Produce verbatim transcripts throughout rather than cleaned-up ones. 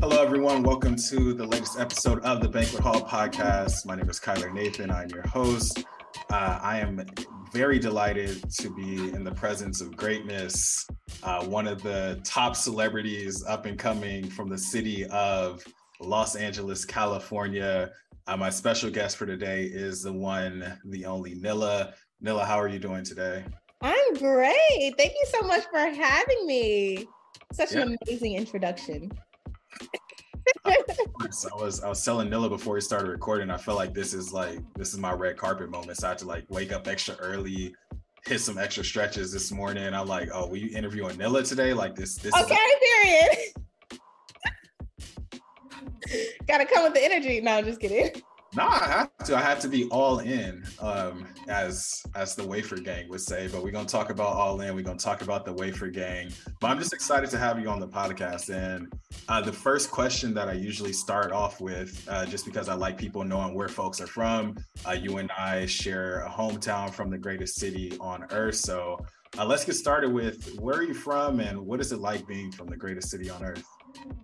Hello, everyone. Welcome to the latest episode of The Banquet Hall Podcast. My name is Kyler Nathan. I'm your host. Uh, I am very delighted to be in the presence of greatness, uh, one of the top celebrities up and coming from the city of Los Angeles, California. Uh, my special guest for today is the one, the only Nilla. Nilla, how are you doing today? I'm great. Thank you so much for having me. Such yeah. an amazing introduction. I was I was telling Nilla before we started recording, I felt like this is like this is my red carpet moment. So I had to like wake up extra early, hit some extra stretches this morning. I'm like, oh, were you interviewing Nilla today? Like this this Okay, is a- period. Gotta come with the energy. No, just kidding. No, I have to. I have to be all in, um, as as the wafer gang would say. But we're gonna talk about all in. We're gonna talk about the wafer gang. But I'm just excited to have you on the podcast. And uh, the first question that I usually start off with, uh, just because I like people knowing where folks are from. Uh, you and I share a hometown from the greatest city on earth. So uh, let's get started with, where are you from, and what is it like being from the greatest city on earth?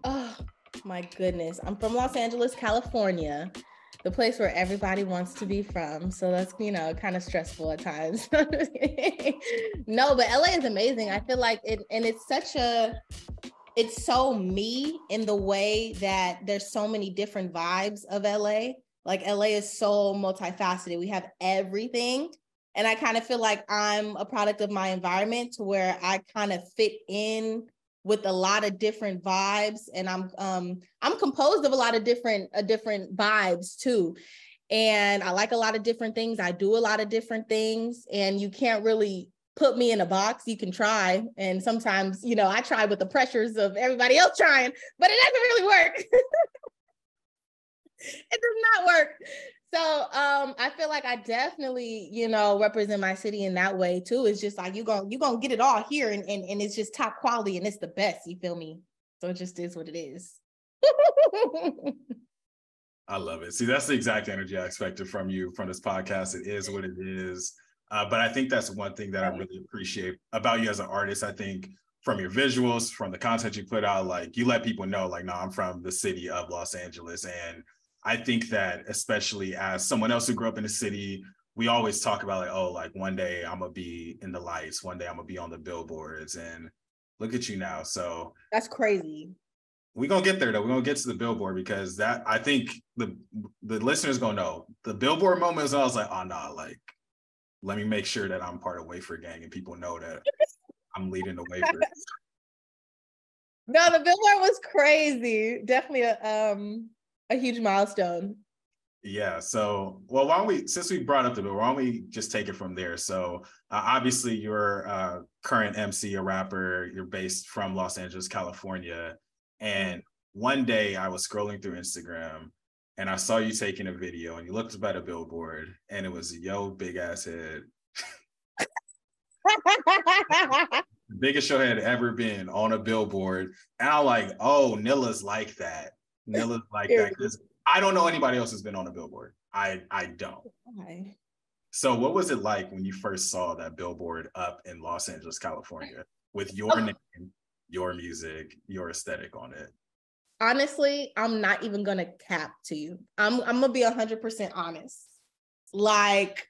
Oh my goodness! I'm from Los Angeles, California. The place where everybody wants to be from. So that's, you know, kind of stressful at times. No, but L A is amazing. I feel like it, and it's such a, it's so me in the way that there's so many different vibes of L A. Like L A is so multifaceted. We have everything. And I kind of feel like I'm a product of my environment to where I kind of fit in with a lot of different vibes, and I'm um I'm composed of a lot of different uh, different vibes too, and I like a lot of different things. I do a lot of different things, and you can't really put me in a box. You can try, and sometimes, you know, I try with the pressures of everybody else trying, but it doesn't really work. It does not work. So um, I feel like I definitely, you know, represent my city in that way too. It's just like, you're going you gonna get it all here, and, and, and it's just top quality, and it's the best, you feel me? So it just is what it is. I love it. See, that's the exact energy I expected from you, from this podcast. It is what it is. Uh, but I think that's one thing that I really appreciate about you as an artist. I think from your visuals, from the content you put out, like you let people know, like, no, I'm from the city of Los Angeles. And I think that, especially as someone else who grew up in the city, we always talk about like, oh, like one day I'm gonna be in the lights, one day I'm gonna be on the billboards, and look at you now. So that's crazy. We're gonna get there though. We're gonna get to the billboard, because that, I think the the listeners gonna know the billboard moments. I was like, oh no, nah, like let me make sure that I'm part of Wafer Gang and people know that I'm leading the wafer. No, the billboard was crazy. Definitely a um. a huge milestone. Yeah. So, well, why don't we, since we brought up the bill, why don't we just take it from there? So uh, obviously you're a current M C, a rapper, you're based from Los Angeles, California. And one day I was scrolling through Instagram and I saw you taking a video, and you looked up at a billboard and it was, yo, big ass head. The biggest your head ever been on a billboard. And I'm like, oh, Nilla's like that. Nilla's like that, because I don't know anybody else who's been on a billboard. I I don't. Okay. So what was it like when you first saw that billboard up in Los Angeles, California, with your oh. name, your music, your aesthetic on it? Honestly, I'm not even gonna cap to you. I'm I'm gonna be one hundred percent honest. Like,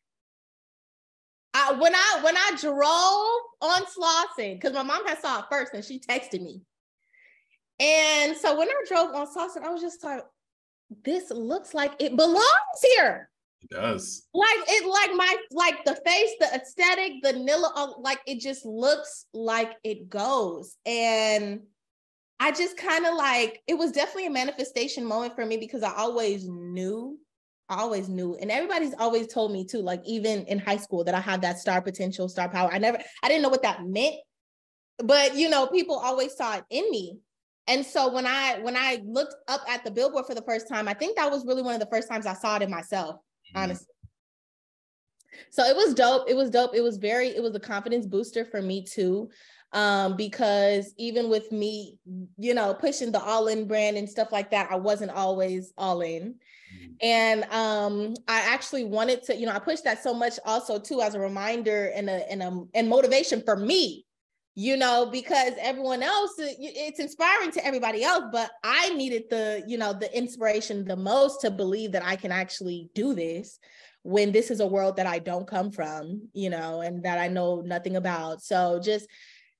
I when I when I drove on Slauson, because my mom had saw it first and she texted me. And so when I drove on Slauson, I was just like, this looks like it belongs here. It does. Like it, like my, like the face, the aesthetic, the Nilla, like it just looks like it goes. And I just kind of like, it was definitely a manifestation moment for me, because I always knew, I always knew. And everybody's always told me too, like even in high school, that I had that star potential, star power. I never, I didn't know what that meant, but you know, people always saw it in me. And so when I when I looked up at the billboard for the first time, I think that was really one of the first times I saw it in myself, mm-hmm. honestly. So it was dope. It was dope. It was very, it was a confidence booster for me too, um, because even with me, you know, pushing the All In brand and stuff like that, I wasn't always all in. Mm-hmm. And um, I actually wanted to, you know, I pushed that so much also too, as a reminder and a and a and motivation for me. you know, because everyone else, it's inspiring to everybody else, but I needed the, you know, the inspiration the most to believe that I can actually do this when this is a world that I don't come from, you know, and that I know nothing about. So just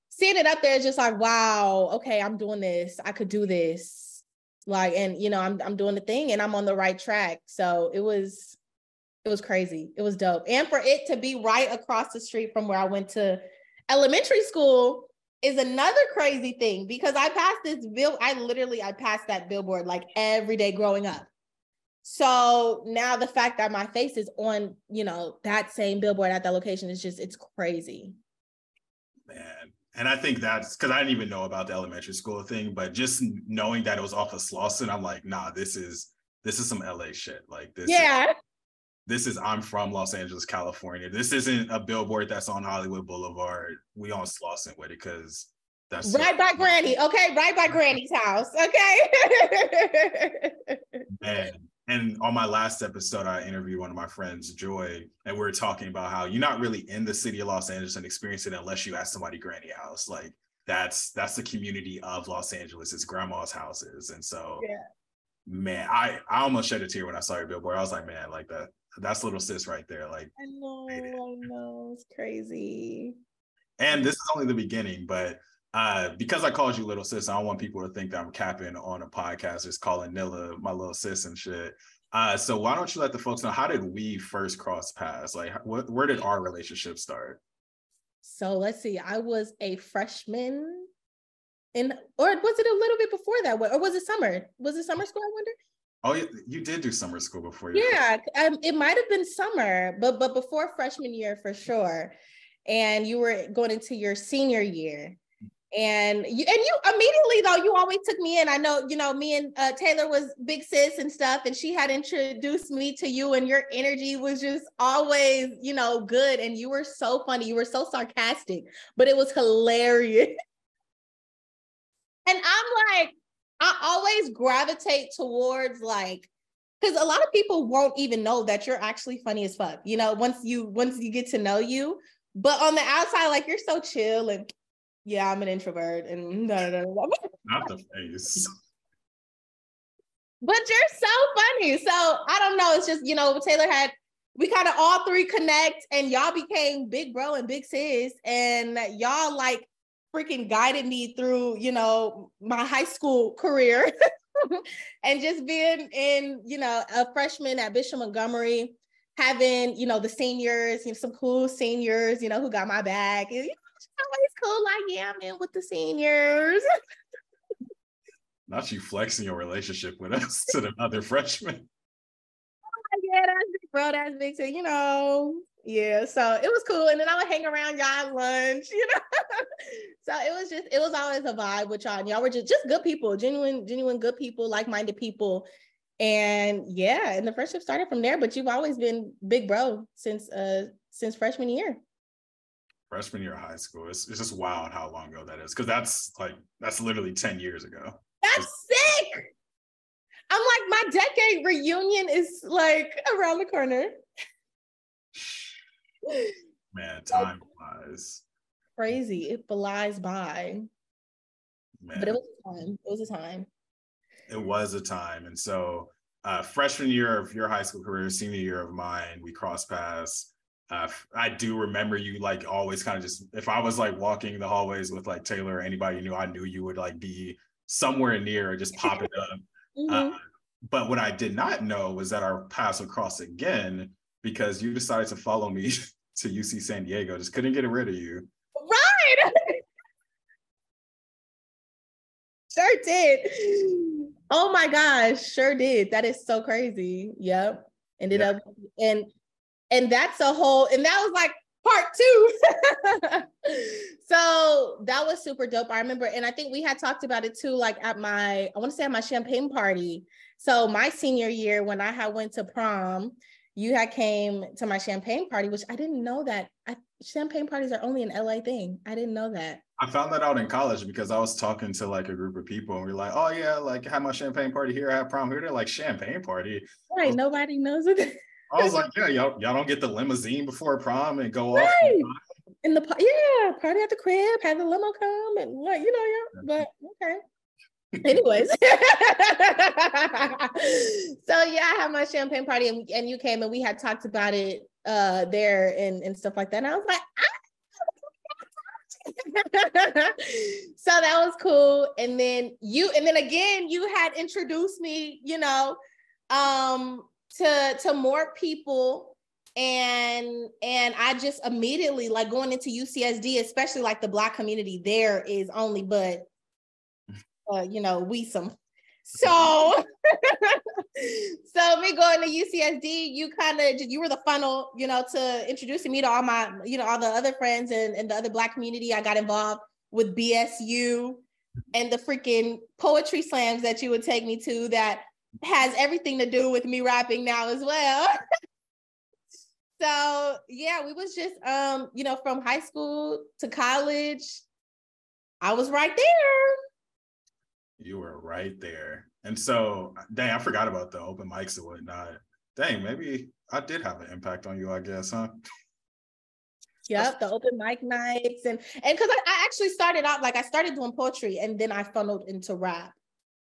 seeing it up there is just like, wow, okay, I'm doing this. I could do this. Like, and you know, I'm I'm doing the thing and I'm on the right track. So it was, it was crazy. It was dope. And for it to be right across the street from where I went to elementary school is another crazy thing, because I passed this bill. I literally, I passed that billboard like every day growing up. So now the fact that my face is on, you know, that same billboard at that location is just, it's crazy. Man. And I think that's because I didn't even know about the elementary school thing, but just knowing that it was off of Slauson, I'm like, nah, this is, this is some L A shit. Like this. Yeah. Is, this is, I'm from Los Angeles, California. This isn't a billboard that's on Hollywood Boulevard. We on Slauson with it, because that's right by Granny. Okay. Right by Granny's house. Okay. Man. And on my last episode, I interviewed one of my friends, Joy, and we were talking about how you're not really in the city of Los Angeles and experience it unless you ask somebody Granny House. Like that's that's the community of Los Angeles, it's grandma's houses. And so, yeah. man, I, I almost shed a tear when I saw your billboard. I was like, man, like that that's little sis right there. Like, I know, I know, it's crazy. And this is only the beginning, but Uh, because I called you little sis, I don't want people to think that I'm capping on a podcast, just calling Nilla my little sis and shit. Uh, so why don't you let the folks know, how did we first cross paths? Like, wh- where did our relationship start? So let's see. I was a freshman in, or was it a little bit before that? Or was it summer? Was it summer school, I wonder? Oh, you, you did do summer school before you. Yeah, um, it might have been summer, but but before freshman year for sure. And you were going into your senior year. And you, and you immediately though, you always took me in. I know, you know, me and uh, Taylor was big sis and stuff, and she had introduced me to you, and your energy was just always, you know, good. And you were so funny. You were so sarcastic, but it was hilarious. And I'm like, I always gravitate towards like, because a lot of people won't even know that you're actually funny as fuck, you know, once you, once you get to know you, but on the outside, like you're so chill and yeah, I'm an introvert and da, da, da, da. Not the face. But you're so funny. So I don't know. It's just, you know, Taylor had, we kind of all three connect and y'all became big bro and big sis. And y'all like freaking guided me through, you know, my high school career and just being in, you know, a freshman at Bishop Montgomery, having, you know, the seniors, you know, some cool seniors, you know, who got my back. Always cool, like, yeah, I'm in with the seniors. Not you flexing your relationship with us to the other freshmen. Oh, yeah, that's big bro, that's big too, you know. Yeah, so it was cool. And then I would hang around y'all at lunch, you know. So it was just, it was always a vibe with y'all. And y'all were just, just good people, genuine, genuine good people, like-minded people. And yeah, and the friendship started from there, but you've always been big bro since uh since freshman year. Freshman year of high school. It's, it's just wild how long ago that is. Cause that's like, that's literally ten years ago. That's sick. I'm like, my decade reunion is like around the corner. Man, time flies. Crazy. It flies by. Man. But it was a time. It was a time. It was a time. And so uh, freshman year of your high school career, senior year of mine, we crossed paths. Uh, I do remember you like always kind of just, if I was like walking the hallways with like Taylor or anybody you knew, I knew you would like be somewhere near or just pop it up. Mm-hmm. Uh, but what I did not know was that our paths would cross again, because you decided to follow me to U C San Diego. Just couldn't get rid of you. Right. Sure did. Oh my gosh. Sure did. That is so crazy. Yep. Ended yep. up and And that's a whole, and that was like part two. So that was super dope. I remember, and I think we had talked about it too, like at my, I want to say at my champagne party. So my senior year, when I had went to prom, you had came to my champagne party, which I didn't know that. I, champagne parties are only an L A thing. I didn't know that. I found that out in college because I was talking to like a group of people and we were like, oh yeah, like have my champagne party here, I have prom here. They're like, champagne party? Right, was- nobody knows it. I was like, yeah, y'all, y'all don't get the limousine before prom and go right off. in the yeah party at the crib, had the limo come and what, you know, yeah, but okay. Anyways, so yeah, I had my champagne party and, and you came and we had talked about it uh there and, and stuff like that. And I was like, ah! So that was cool. And then you, and then again, you had introduced me, you know, um, to to more people. And and I just immediately, like going into U C S D, especially like the Black community there is only but Uh, you know, we some. So, so me going to U C S D, you kind of, you were the funnel, you know, to introducing me to all my, you know, all the other friends and, and the other Black community. I got involved with B S U and the freaking poetry slams that you would take me to that has everything to do with me rapping now as well. So yeah, we was just, um, you know, from high school to college, I was right there. You were right there. And so, dang, I forgot about the open mics and whatnot. Dang, maybe I did have an impact on you, I guess, huh? Yep, the open mic nights. And and because I, I actually started out, like I started doing poetry and then I funneled into rap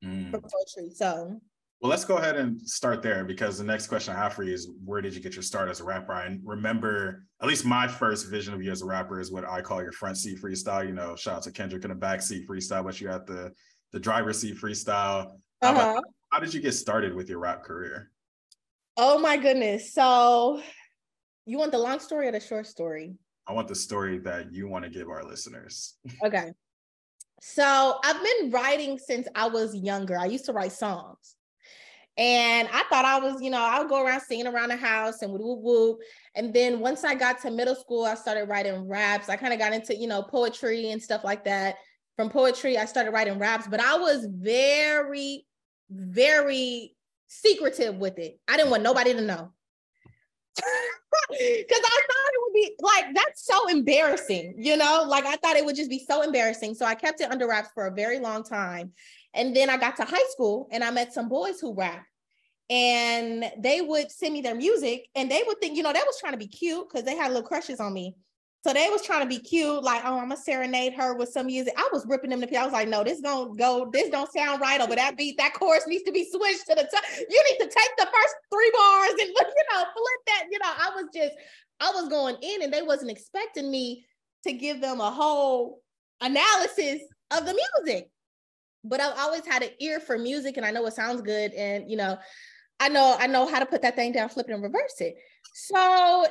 mm. for poetry, so. Well, let's go ahead and start there, because the next question I have for you is, where did you get your start as a rapper? And remember, at least my first vision of you as a rapper is what I call your front seat freestyle. You know, shout out to Kendrick in the back seat freestyle, but you at the the driver's seat freestyle. How, uh-huh. about, how did you get started with your rap career? Oh my goodness. So you want the long story or the short story? I want the story that you want to give our listeners. Okay. So I've been writing since I was younger. I used to write songs. And I thought I was, you know, I would go around singing around the house and whoop, whoop, whoop. And then once I got to middle school, I started writing raps. I kind of got into, you know, poetry and stuff like that. From poetry, I started writing raps, but I was very, very secretive with it. I didn't want nobody to know. Because I thought it would be like, that's so embarrassing, you know? Like, I thought it would just be so embarrassing. So I kept it under wraps for a very long time. And then I got to high school and I met some boys who rap. And they would send me their music and they would think, you know, they was trying to be cute because they had little crushes on me. So they was trying to be cute, like, oh, I'm gonna serenade her with some music. I was ripping them to pieces. I was like, no, this don't go, this don't sound right over that beat. That chorus needs to be switched to the top. You need to take the first three bars and, you know, flip that. You know, I was just, I was going in and they wasn't expecting me to give them a whole analysis of the music. But I've always had an ear for music and I know it sounds good. And, you know, I know, I know how to put that thing down, flip it and reverse it. So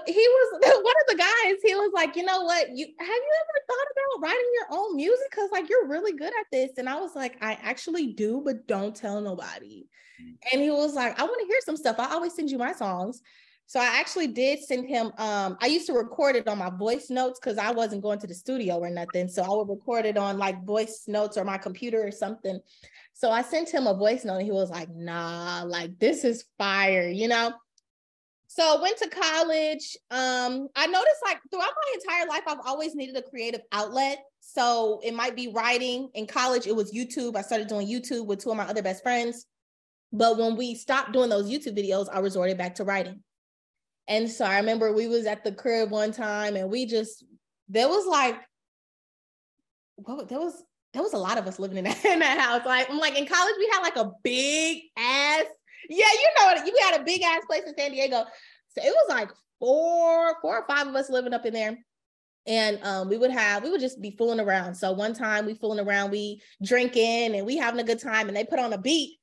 he was one of the guys, he was like, you know what, you have you ever thought about writing your own music? Cause like, you're really good at this. And I was like, I actually do, but don't tell nobody. And he was like, I want to hear some stuff. I always send you my songs. So I actually did send him, um, I used to record it on my voice notes cause I wasn't going to the studio or nothing. So I would record it on like voice notes or my computer or something. So I sent him a voice note and he was like, nah, like this is fire, you know? So I went to college. Um, I noticed like throughout my entire life, I've always needed a creative outlet. So it might be writing. In college, it was YouTube. I started doing YouTube with two of my other best friends. But when we stopped doing those YouTube videos, I resorted back to writing. And so I remember we was at the crib one time and we just, there was like, whoa, there was, there was a lot of us living in that, in that house. Like, I'm like in college, we had like a big ass, yeah, you know, you had a big ass place in San Diego. So it was like four, four or five of us living up in there. And um, we would have, we would just be fooling around. So one time we fooling around, we drinking and we having a good time and they put on a beat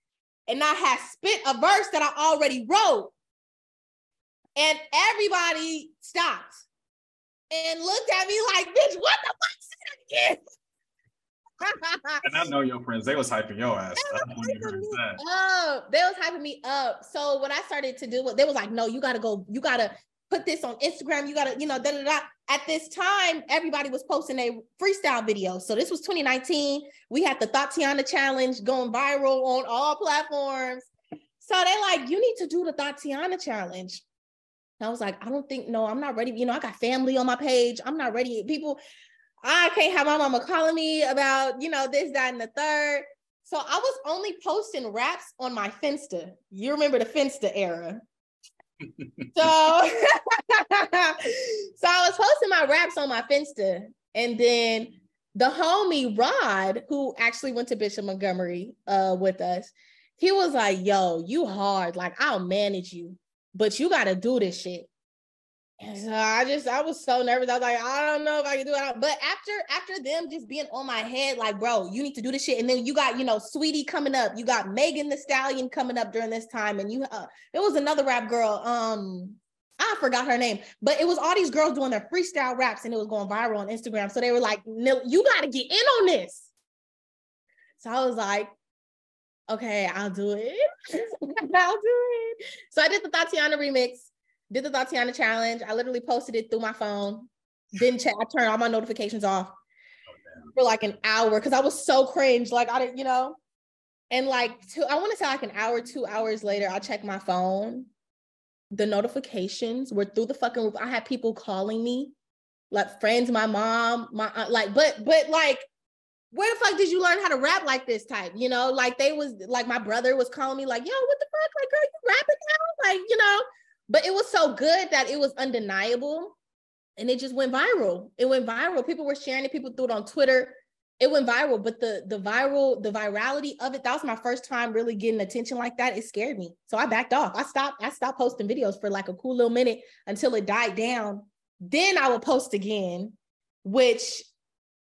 and I had spit a verse that I already wrote. And everybody stopped and looked at me like, bitch, what the fuck is it again? And I know your friends, they was hyping your ass up. They was hyping me up. So what I started to do was they was like, no, you gotta go, you gotta put this on Instagram, you gotta, you know, da da da. At this time, everybody was posting a freestyle video. So this was twenty nineteen. We had the Thotiana challenge going viral on all platforms. So they like, you need to do the Thotiana challenge. And I was like, I don't think, no, I'm not ready. You know, I got family on my page. I'm not ready. People, I can't have my mama calling me about, you know, this, that, and the third. So I was only posting raps on my Finsta. You remember the Finsta era. So, so I was posting my raps on my Finsta, and then the homie Rod, who actually went to Bishop Montgomery uh, with us, he was like, yo, you hard, like I'll manage you, but you gotta do this shit. And so I just, I was so nervous. I was like, I don't know if I can do it. But after, after them just being on my head, like, bro, you need to do this shit. And then you got, you know, Sweetie coming up. You got Megan Thee Stallion coming up during this time. And you, uh, it was another rap girl. Um, I forgot her name, but it was all these girls doing their freestyle raps and it was going viral on Instagram. So they were like, Nilla, you got to get in on this. So I was like, okay, I'll do it. I'll do it. So I did the Thotiana remix. Did the Thotiana challenge. I literally posted it through my phone. Didn't check. I turned all my notifications off oh, for like an hour because I was so cringe. Like I didn't, you know. And like two, I want to say like an hour, two hours later, I checked my phone. The notifications were through the fucking roof. I had people calling me, like friends, my mom, my aunt, like, but but like, where the fuck did you learn how to rap like this type? You know, like they was like my brother was calling me like, yo, what the fuck? Like, girl, you rapping now? Like, you know. But it was so good that it was undeniable and it just went viral. It went viral. People were sharing it. People threw it on Twitter. It went viral, but the the viral, the virality of it, that was my first time really getting attention like that. It scared me. So I backed off. I stopped, I stopped posting videos for like a cool little minute until it died down. Then I would post again, which,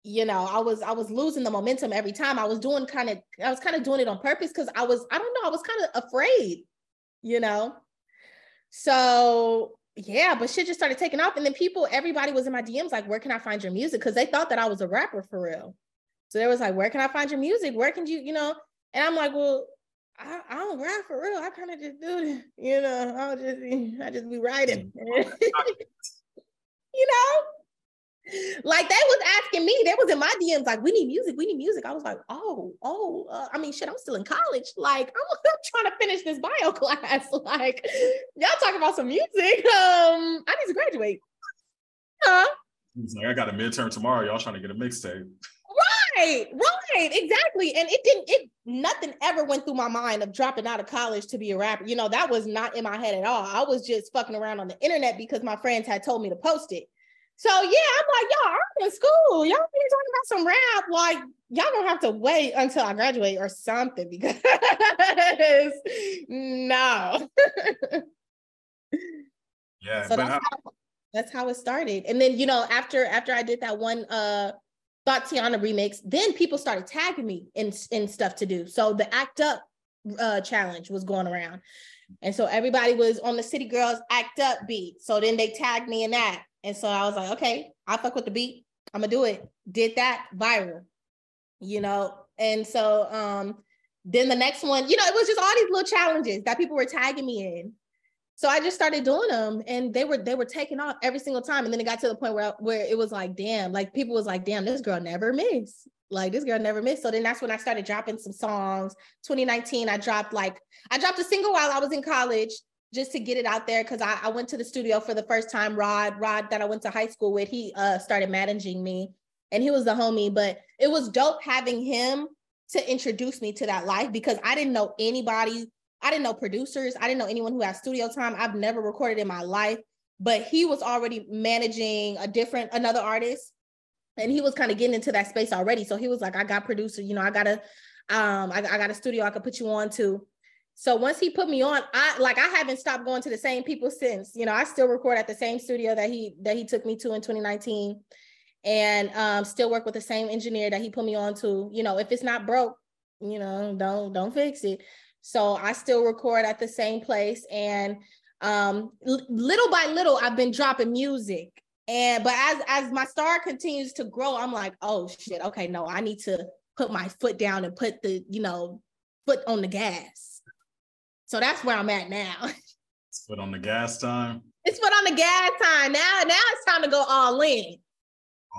you know, I was, I was losing the momentum every time. I was doing kind of, I was kind of doing it on purpose because I was, I don't know, I was kind of afraid, you know? So yeah, but shit just started taking off. And then people, everybody was in my D Ms like, where can I find your music? Because they thought that I was a rapper for real. So they was like, where can I find your music? Where can you, you know? And I'm like, well, I, I don't rap for real. I kind of just do it, you know, I'll just be, I just be writing. You know, like they was asking me, they was in my D Ms like, we need music, we need music. I was like, oh, oh, uh, I mean, shit, I'm still in college. Like, I'm, I'm trying to finish this bio class. Like, y'all talking about some music. Um, I need to graduate. Huh? He's like, I got a midterm tomorrow. Y'all trying to get a mixtape. Right, right, exactly. And it didn't, it, nothing ever went through my mind of dropping out of college to be a rapper. You know, that was not in my head at all. I was just fucking around on the internet because my friends had told me to post it. So yeah, I'm like, y'all, I'm in school. Y'all been talking about some rap. Like, y'all gonna have to wait until I graduate or something because no. Yeah. So that's, I- how, that's how it started. And then, you know, after, after I did that one, uh, Thotiana remix, then people started tagging me in, in stuff to do. So the Act Up uh, challenge was going around. And so everybody was on the City Girls Act Up beat. So then they tagged me in that. And so I was like, okay, I fuck with the beat. I'm gonna do it. Did that viral, you know? And so um, then the next one, you know, it was just all these little challenges that people were tagging me in. So I just started doing them and they were, they were taking off every single time. And then it got to the point where, where it was like, damn, like people was like, damn, this girl never missed. Like this girl never missed. So then that's when I started dropping some songs. twenty nineteen, I dropped like, I dropped a single while I was in college just to get it out there. Cause I, I went to the studio for the first time. Rod, Rod that I went to high school with, he uh, started managing me and he was the homie, but it was dope having him to introduce me to that life because I didn't know anybody. I didn't know producers. I didn't know anyone who had studio time. I've never recorded in my life, but he was already managing a different, another artist. And he was kind of getting into that space already. So he was like, I got producer, you know, I got a, um, I, I got a studio I could put you on to. So once he put me on, I like, I haven't stopped going to the same people since, you know, I still record at the same studio that he, that he took me to in twenty nineteen and um, still work with the same engineer that he put me on to, you know, if it's not broke, you know, don't, don't fix it. So I still record at the same place. And um, l- little by little, I've been dropping music. And but as, as my star continues to grow, I'm like, oh shit, okay, no, I need to put my foot down and put the, you know, foot on the gas. So that's where I'm at now. It's foot on the gas time. It's foot on the gas time. Now, now it's time to go all in.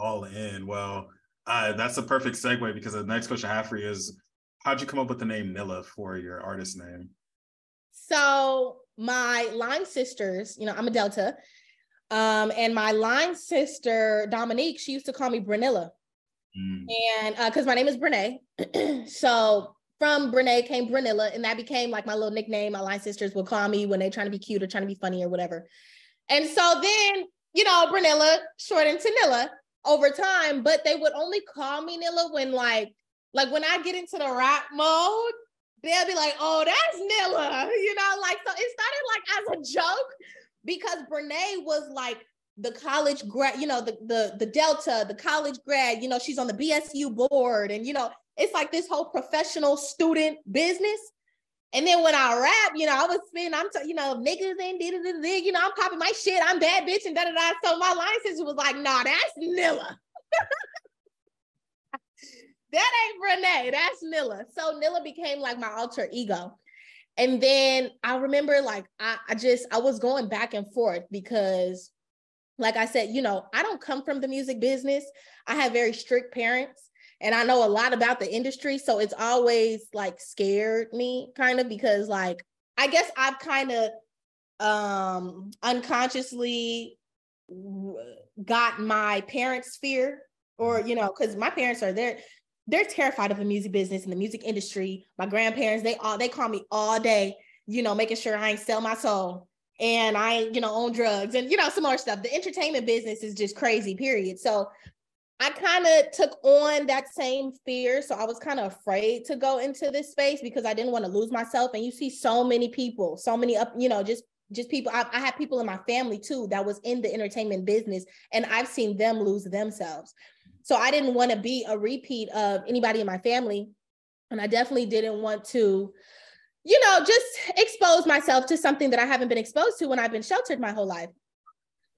All in. Well, uh, that's a perfect segue because the next question I have for you is, how'd you come up with the name Nilla for your artist name? So my line sisters, you know, I'm a Delta. Um, and my line sister, Dominique, she used to call me Brunilla. Mm. And uh, cause my name is Brené. So from Brené came Brunilla, and that became like my little nickname. My line sisters will call me when they're trying to be cute or trying to be funny or whatever. And so then, you know, Brunilla shortened to Nilla over time, but they would only call me Nilla when like, like when I get into the rap mode, they'll be like, oh, that's Nilla, you know, like, so it started like as a joke because Brené was like the college grad, you know, the, the, the Delta, the college grad, you know, she's on the B S U board and, you know, it's like this whole professional student business. And then when I rap, you know, I was spinning, I'm, t- you know, niggas and da da da you know, I'm popping my shit, I'm bad bitch and da da da. So my line sister was like, nah, that's Nilla. That ain't Renee, that's Nilla. So Nilla became like my alter ego. And then I remember like, I, I just, I was going back and forth because like I said, you know, I don't come from the music business. I have very strict parents. And I know a lot about the industry, so it's always like scared me kind of because like, I guess I've kind of um, unconsciously got my parents' fear or, you know, cause my parents are there. They're terrified of the music business and the music industry. My grandparents, they all, they call me all day, you know, making sure I ain't sell my soul and I ain't, you know, own drugs and, you know, some more stuff. The entertainment business is just crazy, period. So I kind of took on that same fear. So I was kind of afraid to go into this space because I didn't want to lose myself. And you see so many people, so many up, you know, just, just people. I, I had people in my family too, that was in the entertainment business and I've seen them lose themselves. So I didn't want to be a repeat of anybody in my family. And I definitely didn't want to, you know, just expose myself to something that I haven't been exposed to when I've been sheltered my whole life.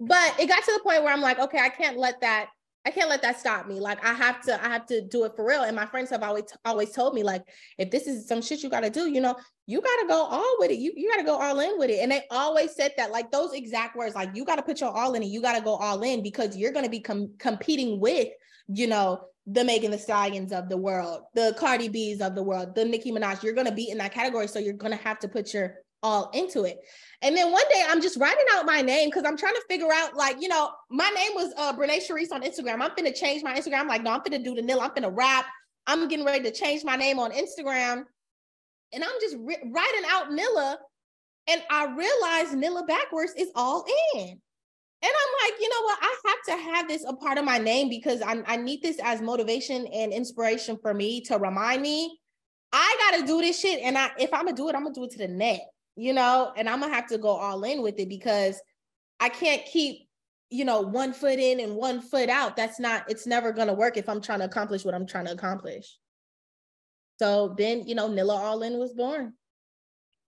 But it got to the point where I'm like, okay, I can't let that I can't let that stop me. Like I have to, I have to do it for real. And my friends have always, always told me like, if this is some shit you got to do, you know, you got to go all with it. You, you got to go all in with it. And they always said that like those exact words, like you got to put your all in and you got to go all in because you're going to be com- competing with, you know, the Megan Thee Stallions of the world, the Cardi B's of the world, the Nicki Minaj, you're going to be in that category. So you're going to have to put your all into it. And then one day I'm just writing out my name because I'm trying to figure out like, you know, my name was uh, Renée Charisse on Instagram. I'm finna change my Instagram. I'm like, no, I'm finna do the Nilla. I'm finna rap. I'm getting ready to change my name on Instagram. And I'm just re- writing out Nilla. And I realized Nilla backwards is all in. And I'm like, you know what? I have to have this a part of my name because I, I need this as motivation and inspiration for me to remind me I got to do this shit. And I, if I'm going to do it, I'm going to do it to the net. You know, and I'm gonna have to go all in with it because I can't keep, you know, one foot in and one foot out. That's not, it's never gonna work if I'm trying to accomplish what I'm trying to accomplish. So then, you know, Nilla All In was born.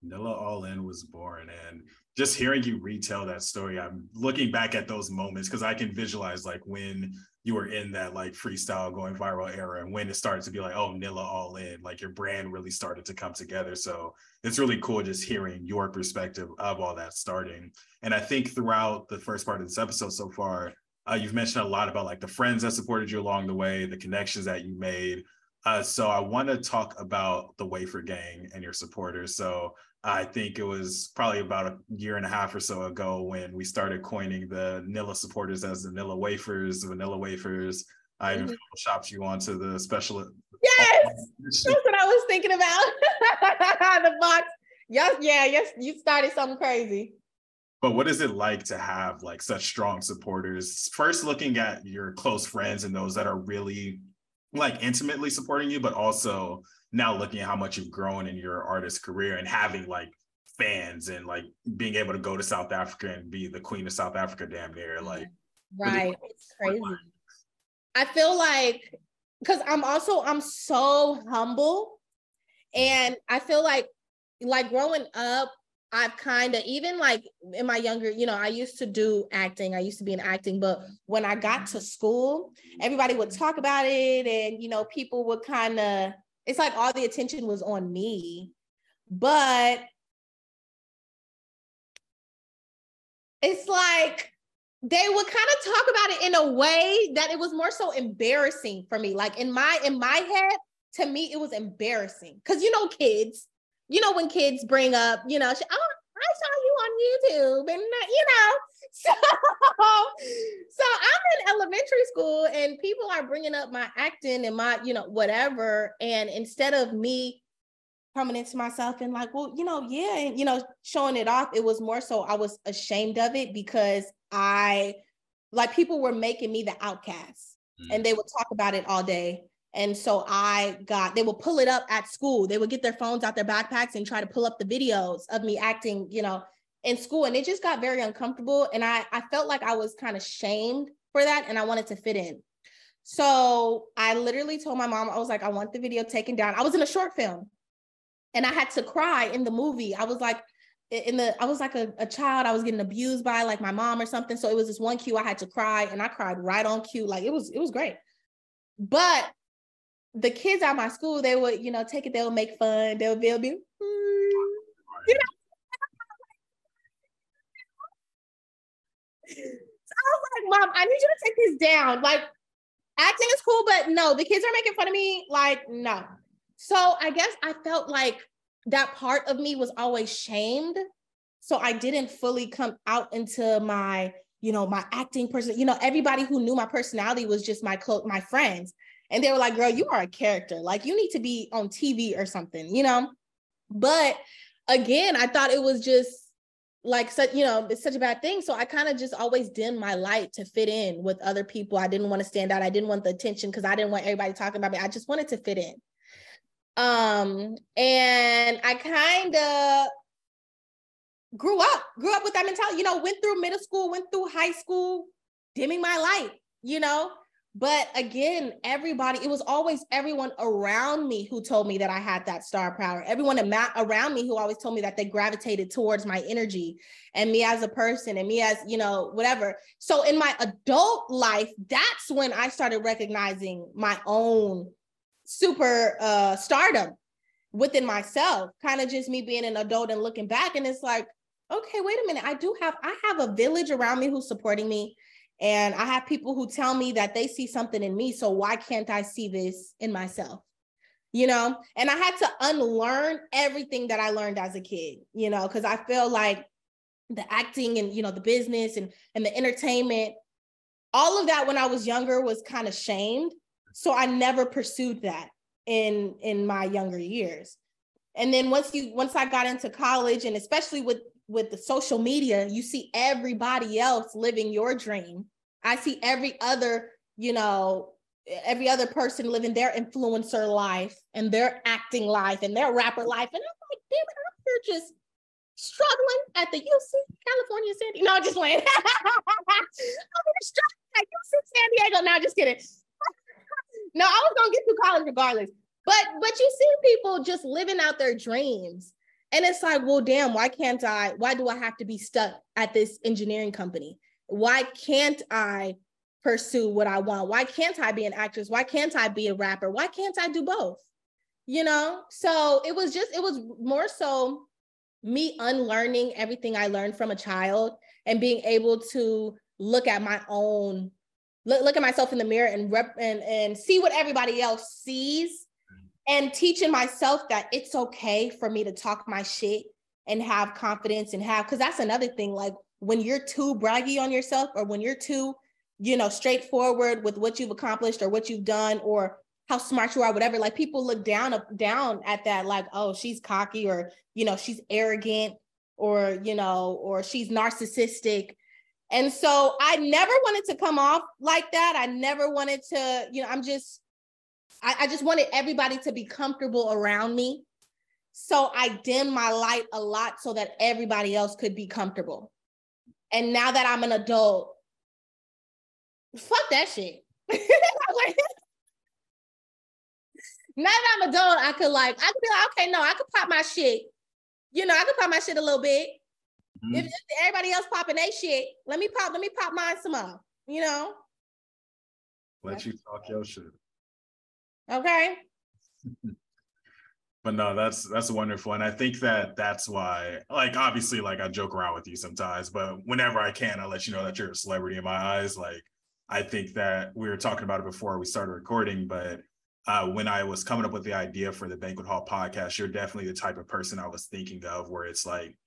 Nilla All In was born. And just hearing you retell that story, I'm looking back at those moments because I can visualize like when you were in that like freestyle going viral era and when it started to be like, oh, Nilla All In, like your brand really started to come together. So it's really cool just hearing your perspective of all that starting. And I think throughout the first part of this episode so far, uh, you've mentioned a lot about like the friends that supported you along the way, the connections that you made. Uh, so I want to talk about the Wafer Gang and your supporters. So I think it was probably about a year and a half or so ago when we started coining the Nilla supporters as the Nilla wafers, vanilla wafers. I even photoshopped you onto the special. Yes, that's what I was thinking about. The box. Yes, yeah, yes, you started something crazy. But what is it like to have like such strong supporters? First, looking at your close friends and those that are really like intimately supporting you, but also now looking at how much you've grown in your artist career and having like fans and like being able to go to South Africa and be the queen of South Africa damn near, like right, it's crazy. I feel like because I'm also I'm so humble and I feel like like growing up I've kind of even like in my younger, you know, I used to do acting. I used to be in acting, but when I got to school, everybody would talk about it. And, you know, people would kind of, it's like all the attention was on me, but it's like, they would kind of talk about it in a way that it was more so embarrassing for me. Like in my, in my head, to me, it was embarrassing. Cause you know, kids, you know, when kids bring up, you know, she, oh, I saw you on YouTube and, you know, so, so I'm in elementary school and people are bringing up my acting and my, you know, whatever. And instead of me coming into myself and like, well, you know, yeah, and, you know, showing it off. It was more so I was ashamed of it because I, like, people were making me the outcast mm. and they would talk about it all day. And so I got, they would pull it up at school. They would get their phones out their backpacks and try to pull up the videos of me acting, you know, in school. And it just got very uncomfortable. And I, I felt like I was kind of shamed for that. And I wanted to fit in. So I literally told my mom, I was like, I want the video taken down. I was in a short film. And I had to cry in the movie. I was like, in the, I was like a, a child. I was getting abused by like my mom or something. So it was this one cue I had to cry, and I cried right on cue. Like it was, it was great. But the kids at my school, they would, you know, take it. They would make fun. They would be, mm. you know. So I was like, Mom, I need you to take this down. Like acting is cool, but no, the kids are making fun of me. Like no. So I guess I felt like that part of me was always shamed. So I didn't fully come out into my, you know, my acting person, you know, everybody who knew my personality was just my close, my friends. And they were like, girl, you are a character. Like you need to be on T V or something, you know? But again, I thought it was just like, such, you know, it's such a bad thing. So I kind of just always dimmed my light to fit in with other people. I didn't want to stand out. I didn't want the attention because I didn't want everybody talking about me. I just wanted to fit in. Um, and I kind of grew up, grew up with that mentality, you know, went through middle school, went through high school, dimming my light, you know, but again, everybody, it was always everyone around me who told me that I had that star power, everyone around me who always told me that they gravitated towards my energy and me as a person and me as, you know, whatever. So in my adult life, that's when I started recognizing my own super uh stardom within myself, kind of just me being an adult and looking back, and it's like, okay, wait a minute, I do have I have a village around me who's supporting me, and I have people who tell me that they see something in me, so why can't I see this in myself, you know? And I had to unlearn everything that I learned as a kid, you know, because I feel like the acting and, you know, the business and and the entertainment, all of that when I was younger was kind of shamed. So I never pursued that in, in my younger years. And then once you, once I got into college, and especially with, with the social media, you see everybody else living your dream. I see every other, you know, every other person living their influencer life and their acting life and their rapper life. And I'm like, damn it, I'm here just struggling at the U C California San Diego. No, I'm just playing. I'm struggling at U C San Diego. No, just kidding. No, I was gonna get through college regardless, but but you see people just living out their dreams, and it's like, well, damn, why can't I? Why do I have to be stuck at this engineering company? Why can't I pursue what I want? Why can't I be an actress? Why can't I be a rapper? Why can't I do both? You know? So it was just, it was more so me unlearning everything I learned from a child and being able to look at my own. Look, look at myself in the mirror and rep and, and see what everybody else sees, and teaching myself that it's okay for me to talk my shit and have confidence and have, because that's another thing. Like when you're too braggy on yourself, or when you're too, you know, straightforward with what you've accomplished or what you've done or how smart you are, whatever, like people look down, up, down at that, like, oh, she's cocky, or, you know, she's arrogant, or, you know, or she's narcissistic. And so I never wanted to come off like that. I never wanted to, you know, I'm just, I, I just wanted everybody to be comfortable around me. So I dimmed my light a lot so that everybody else could be comfortable. And now that I'm an adult, fuck that shit. Now that I'm an adult, I could like, I could be like, okay, no, I could pop my shit. You know, I could pop my shit a little bit. Mm-hmm. If everybody else popping their shit, let me pop, let me pop mine some more, you know? Let you talk your shit. Okay. But no, that's, that's wonderful. And I think that that's why, like, obviously, like I joke around with you sometimes, but whenever I can, I let you know that you're a celebrity in my eyes. Like, I think that we were talking about it before we started recording, but Uh, when I was coming up with the idea for the Banquet Hall podcast, you're definitely the type of person I was thinking of, where it's like,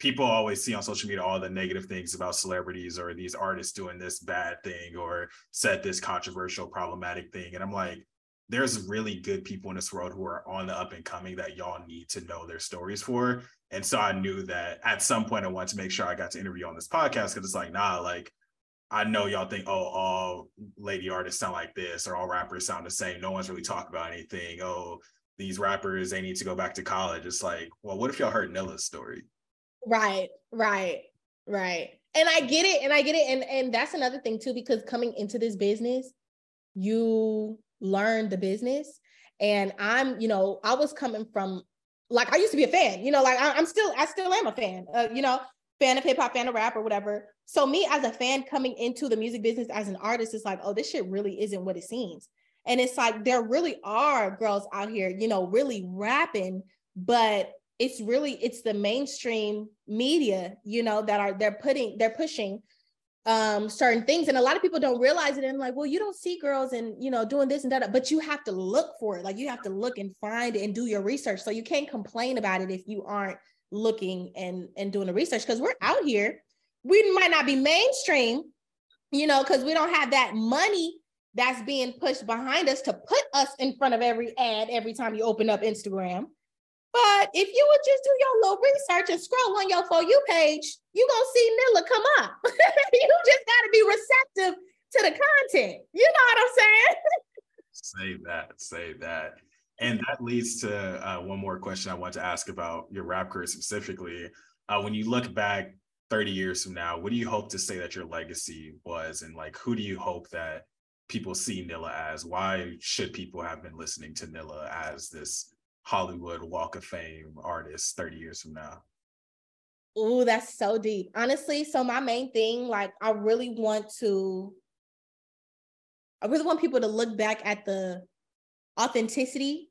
people always see on social media all the negative things about celebrities or these artists doing this bad thing or said this controversial, problematic thing. And I'm like, there's really good people in this world who are on the up and coming that y'all need to know their stories for. And so I knew that at some point I wanted to make sure I got to interview on this podcast, because it's like, nah, like, I know y'all think, oh, all lady artists sound like this, or all rappers sound the same. No one's really talking about anything. Oh, these rappers, they need to go back to college. It's like, well, what if y'all heard Nilla's story? Right, right, right. And I get it, and I get it. And, and that's another thing too, because coming into this business, you learn the business. And I'm, you know, I was coming from, like, I used to be a fan, you know, like I, I'm still, I still am a fan, uh, you know, fan of hip hop, fan of rap or whatever. So me as a fan coming into the music business as an artist, it's like, oh, this shit really isn't what it seems. And it's like, there really are girls out here, you know, really rapping, but it's really, it's the mainstream media, you know, that are, they're putting, they're pushing um, certain things. And a lot of people don't realize it. And like, well, you don't see girls and, you know, doing this and that, but you have to look for it. Like, you have to look and find it and do your research. So you can't complain about it if you aren't looking and, and doing the research, because we're out here. We might not be mainstream, you know, because we don't have that money that's being pushed behind us to put us in front of every ad every time you open up Instagram. But if you would just do your little research and scroll on your For You page, you're going to see Nilla come up. You just got to be receptive to the content. You know what I'm saying? Say that, say that. And that leads to uh, one more question I want to ask about your rap career specifically. Uh, when you look back thirty years from now, what do you hope to say that your legacy was? And like, who do you hope that people see Nilla as? Why should people have been listening to Nilla as this Hollywood Walk of Fame artist thirty years from now? Oh, that's so deep. Honestly, so my main thing, like, I really want to, I really want people to look back at the authenticity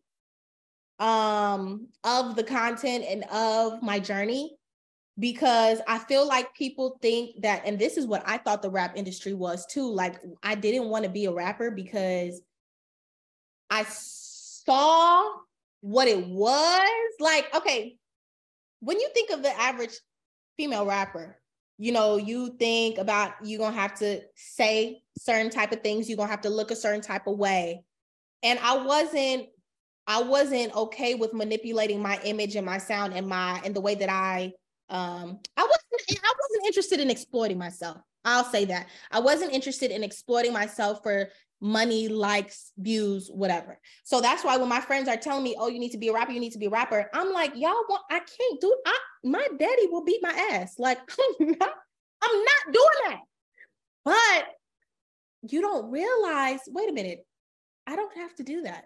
um, of the content and of my journey, because I feel like people think that, and this is what I thought the rap industry was too. Like, I didn't want to be a rapper because I saw what it was. Like, okay, when you think of the average female rapper, you know, you think about, you're going to have to say certain type of things. You're going to have to look a certain type of way. And I wasn't, I wasn't okay with manipulating my image and my sound and my, and the way that I, um, I wasn't, I wasn't interested in exploiting myself. I'll say that. I wasn't interested in exploiting myself for money, likes, views, whatever. So that's why when my friends are telling me, oh, you need to be a rapper, you need to be a rapper, I'm like, y'all want, I can't do, I, my daddy will beat my ass. Like, I'm not, I'm not doing that. But you don't realize, wait a minute, I don't have to do that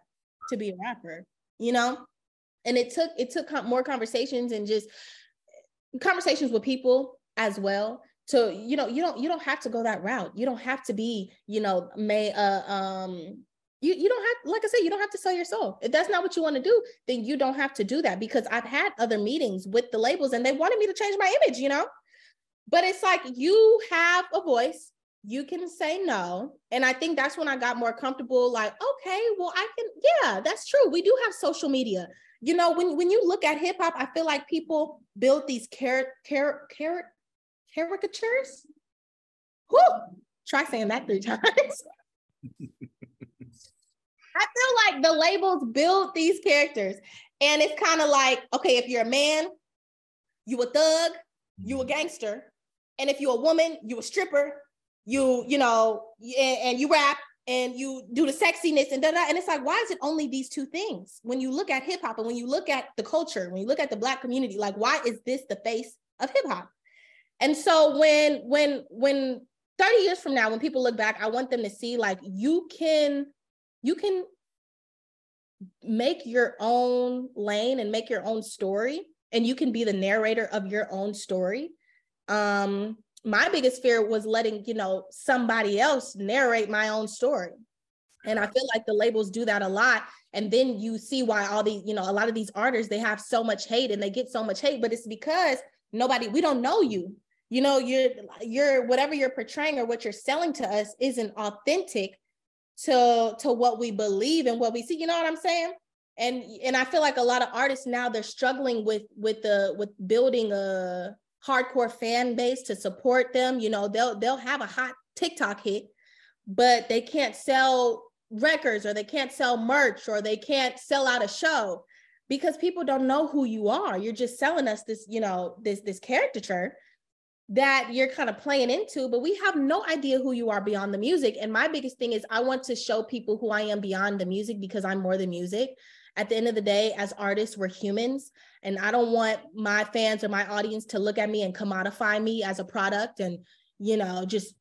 to be a rapper, you know? And it took, it took more conversations and just conversations with people as well. So, you know, you don't, you don't have to go that route. You don't have to be, you know, may, uh, um, you, you don't have, like I said, you don't have to sell your soul. If that's not what you want to do, then you don't have to do that, because I've had other meetings with the labels and they wanted me to change my image, you know, but it's like, you have a voice. You can say no. And I think that's when I got more comfortable, like, okay, well, I can, yeah, that's true. We do have social media. You know, when, when you look at hip hop, I feel like people build these car- car- car- caricatures. Woo! Try saying that three times. I feel like the labels build these characters. And it's kind of like, okay, if you're a man, you a thug, you a gangster. And if you're a woman, you a stripper. You, you know, and you rap and you do the sexiness and da da. And it's like, why is it only these two things? When you look at hip hop and when you look at the culture, when you look at the Black community, like, why is this the face of hip hop? And so when, when, when thirty years from now, when people look back, I want them to see, like, you can, you can make your own lane and make your own story, and you can be the narrator of your own story. Um, My biggest fear was letting, you know, somebody else narrate my own story. And I feel like the labels do that a lot. And then you see why all these, you know, a lot of these artists, they have so much hate and they get so much hate, but it's because nobody, we don't know you. You know, you're, you're, whatever you're portraying or what you're selling to us isn't authentic to, to what we believe and what we see. You know what I'm saying? And, and I feel like a lot of artists now, they're struggling with, with the, with building a hardcore fan base to support them. You know, they'll, they'll have a hot TikTok hit, but they can't sell records, or they can't sell merch, or they can't sell out a show because people don't know who you are. You're just selling us this, you know, this, this caricature that you're kind of playing into, but we have no idea who you are beyond the music. And my biggest thing is I want to show people who I am beyond the music, because I'm more than music. At the end of the day, as artists, we're humans, and I don't want my fans or my audience to look at me and commodify me as a product and, you know, just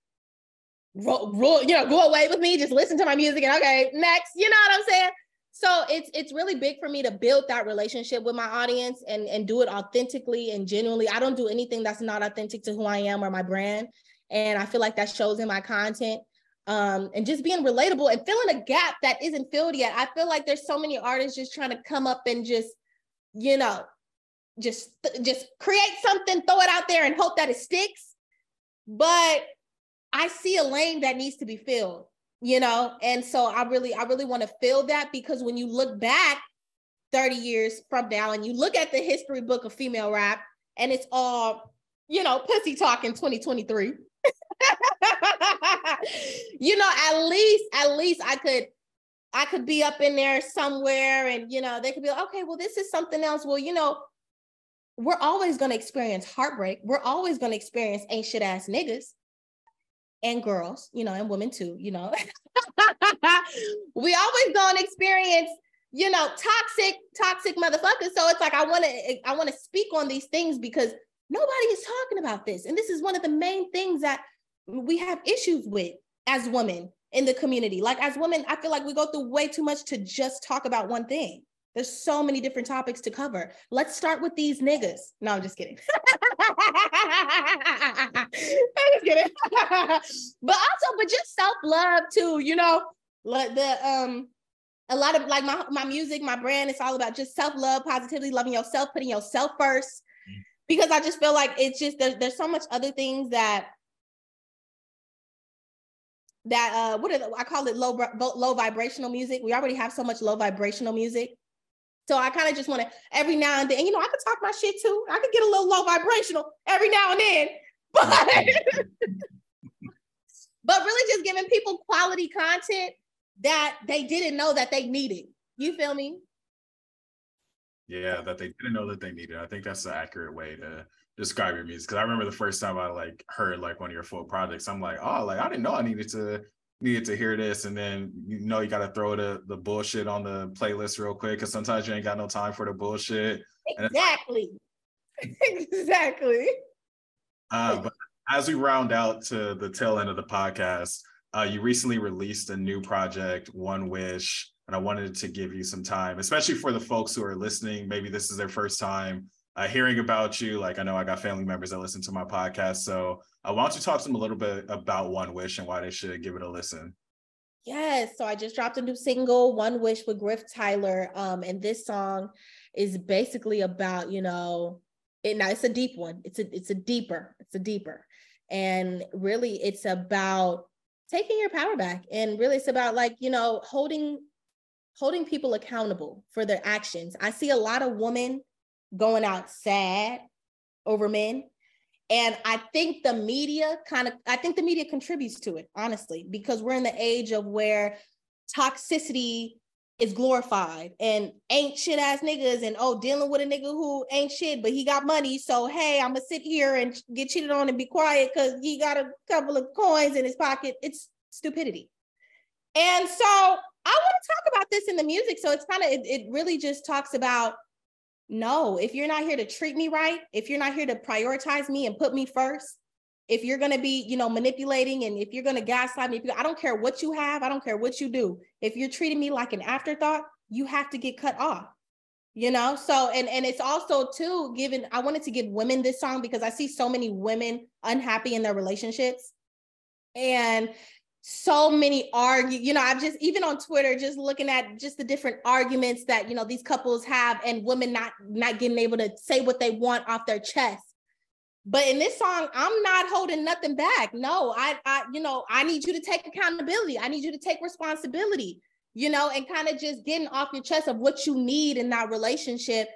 roll, roll, you know, go away with me, just listen to my music and okay, next, you know what I'm saying? So it's it's really big for me to build that relationship with my audience and, and do it authentically and genuinely. I don't do anything that's not authentic to who I am or my brand. And I feel like that shows in my content. Um, and just being relatable and filling a gap that isn't filled yet. I feel like there's so many artists just trying to come up and just, you know, just, just create something, throw it out there and hope that it sticks. But I see a lane that needs to be filled, you know? And so I really, I really want to fill that, because when you look back thirty years from now and you look at the history book of female rap, and it's all, you know, pussy talk in twenty twenty-three. You know, at least, at least I could, I could be up in there somewhere, and, you know, they could be like, okay, well, this is something else. Well, you know, we're always going to experience heartbreak. We're always going to experience ain't shit ass niggas and girls, you know, and women too, you know, we always going to experience, you know, toxic, toxic motherfuckers. So it's like, I want to, I want to speak on these things because nobody is talking about this. And this is one of the main things that we have issues with as women in the community. Like as women, I feel like we go through way too much to just talk about one thing. There's so many different topics to cover. Let's start with these niggas. No, I'm just kidding. I'm just kidding. But also, but just self-love too, you know, like the, um, a lot of like my, my music, my brand, it's all about just self-love, positivity, loving yourself, putting yourself first. Because I just feel like it's just, there's, there's so much other things that, that, uh, what are the, I call it low, low vibrational music. We already have so much low vibrational music. So I kind of just want to every now and then, and, you know, I could talk my shit too. I could get a little low vibrational every now and then, but, but really just giving people quality content that they didn't know that they needed. You feel me? Yeah, that they didn't know that they needed. I think that's the accurate way to describe your music. Because I remember the first time I like heard like one of your full projects, I'm like, oh, like I didn't know I needed to needed to hear this. And then you know you got to throw the the bullshit on the playlist real quick, because sometimes you ain't got no time for the bullshit. Exactly, and like, exactly. Uh, but as we round out to the tail end of the podcast, uh, you recently released a new project, One Wish. And I wanted to give you some time, especially for the folks who are listening. Maybe this is their first time uh, hearing about you. Like I know I got family members that listen to my podcast. So uh, why don't you talk to them a little bit about One Wish and why they should give it a listen? Yes. So I just dropped a new single, One Wish, with Griff Tyler. Um, and this song is basically about, you know, it, now it's a deep one. It's a, it's a deeper, it's a deeper. And really it's about taking your power back. And really it's about like, you know, holding holding people accountable for their actions. I see a lot of women going out sad over men. And I think the media kind of, I think the media contributes to it, honestly, because we're in the age of where toxicity is glorified and ain't shit ass niggas. And oh, dealing with a nigga who ain't shit, but he got money. So, hey, I'm gonna sit here and get cheated on and be quiet because he got a couple of coins in his pocket. It's stupidity. And so, I want to talk about this in the music. So it's kind of, it, it really just talks about, no, if you're not here to treat me right, if you're not here to prioritize me and put me first, if you're going to be, you know, manipulating, and if you're going to gaslight me, if you, I don't care what you have, I don't care what you do. If you're treating me like an afterthought, you have to get cut off, you know? So, and, and it's also too given, I wanted to give women this song because I see so many women unhappy in their relationships. And so many argue, you know, I'm just even on Twitter, just looking at just the different arguments that, you know, these couples have, and women not, not getting able to say what they want off their chest. But in this song, I'm not holding nothing back. No, I, I, you know, I need you to take accountability. I need you to take responsibility, you know, and kind of just getting off your chest of what you need in that relationship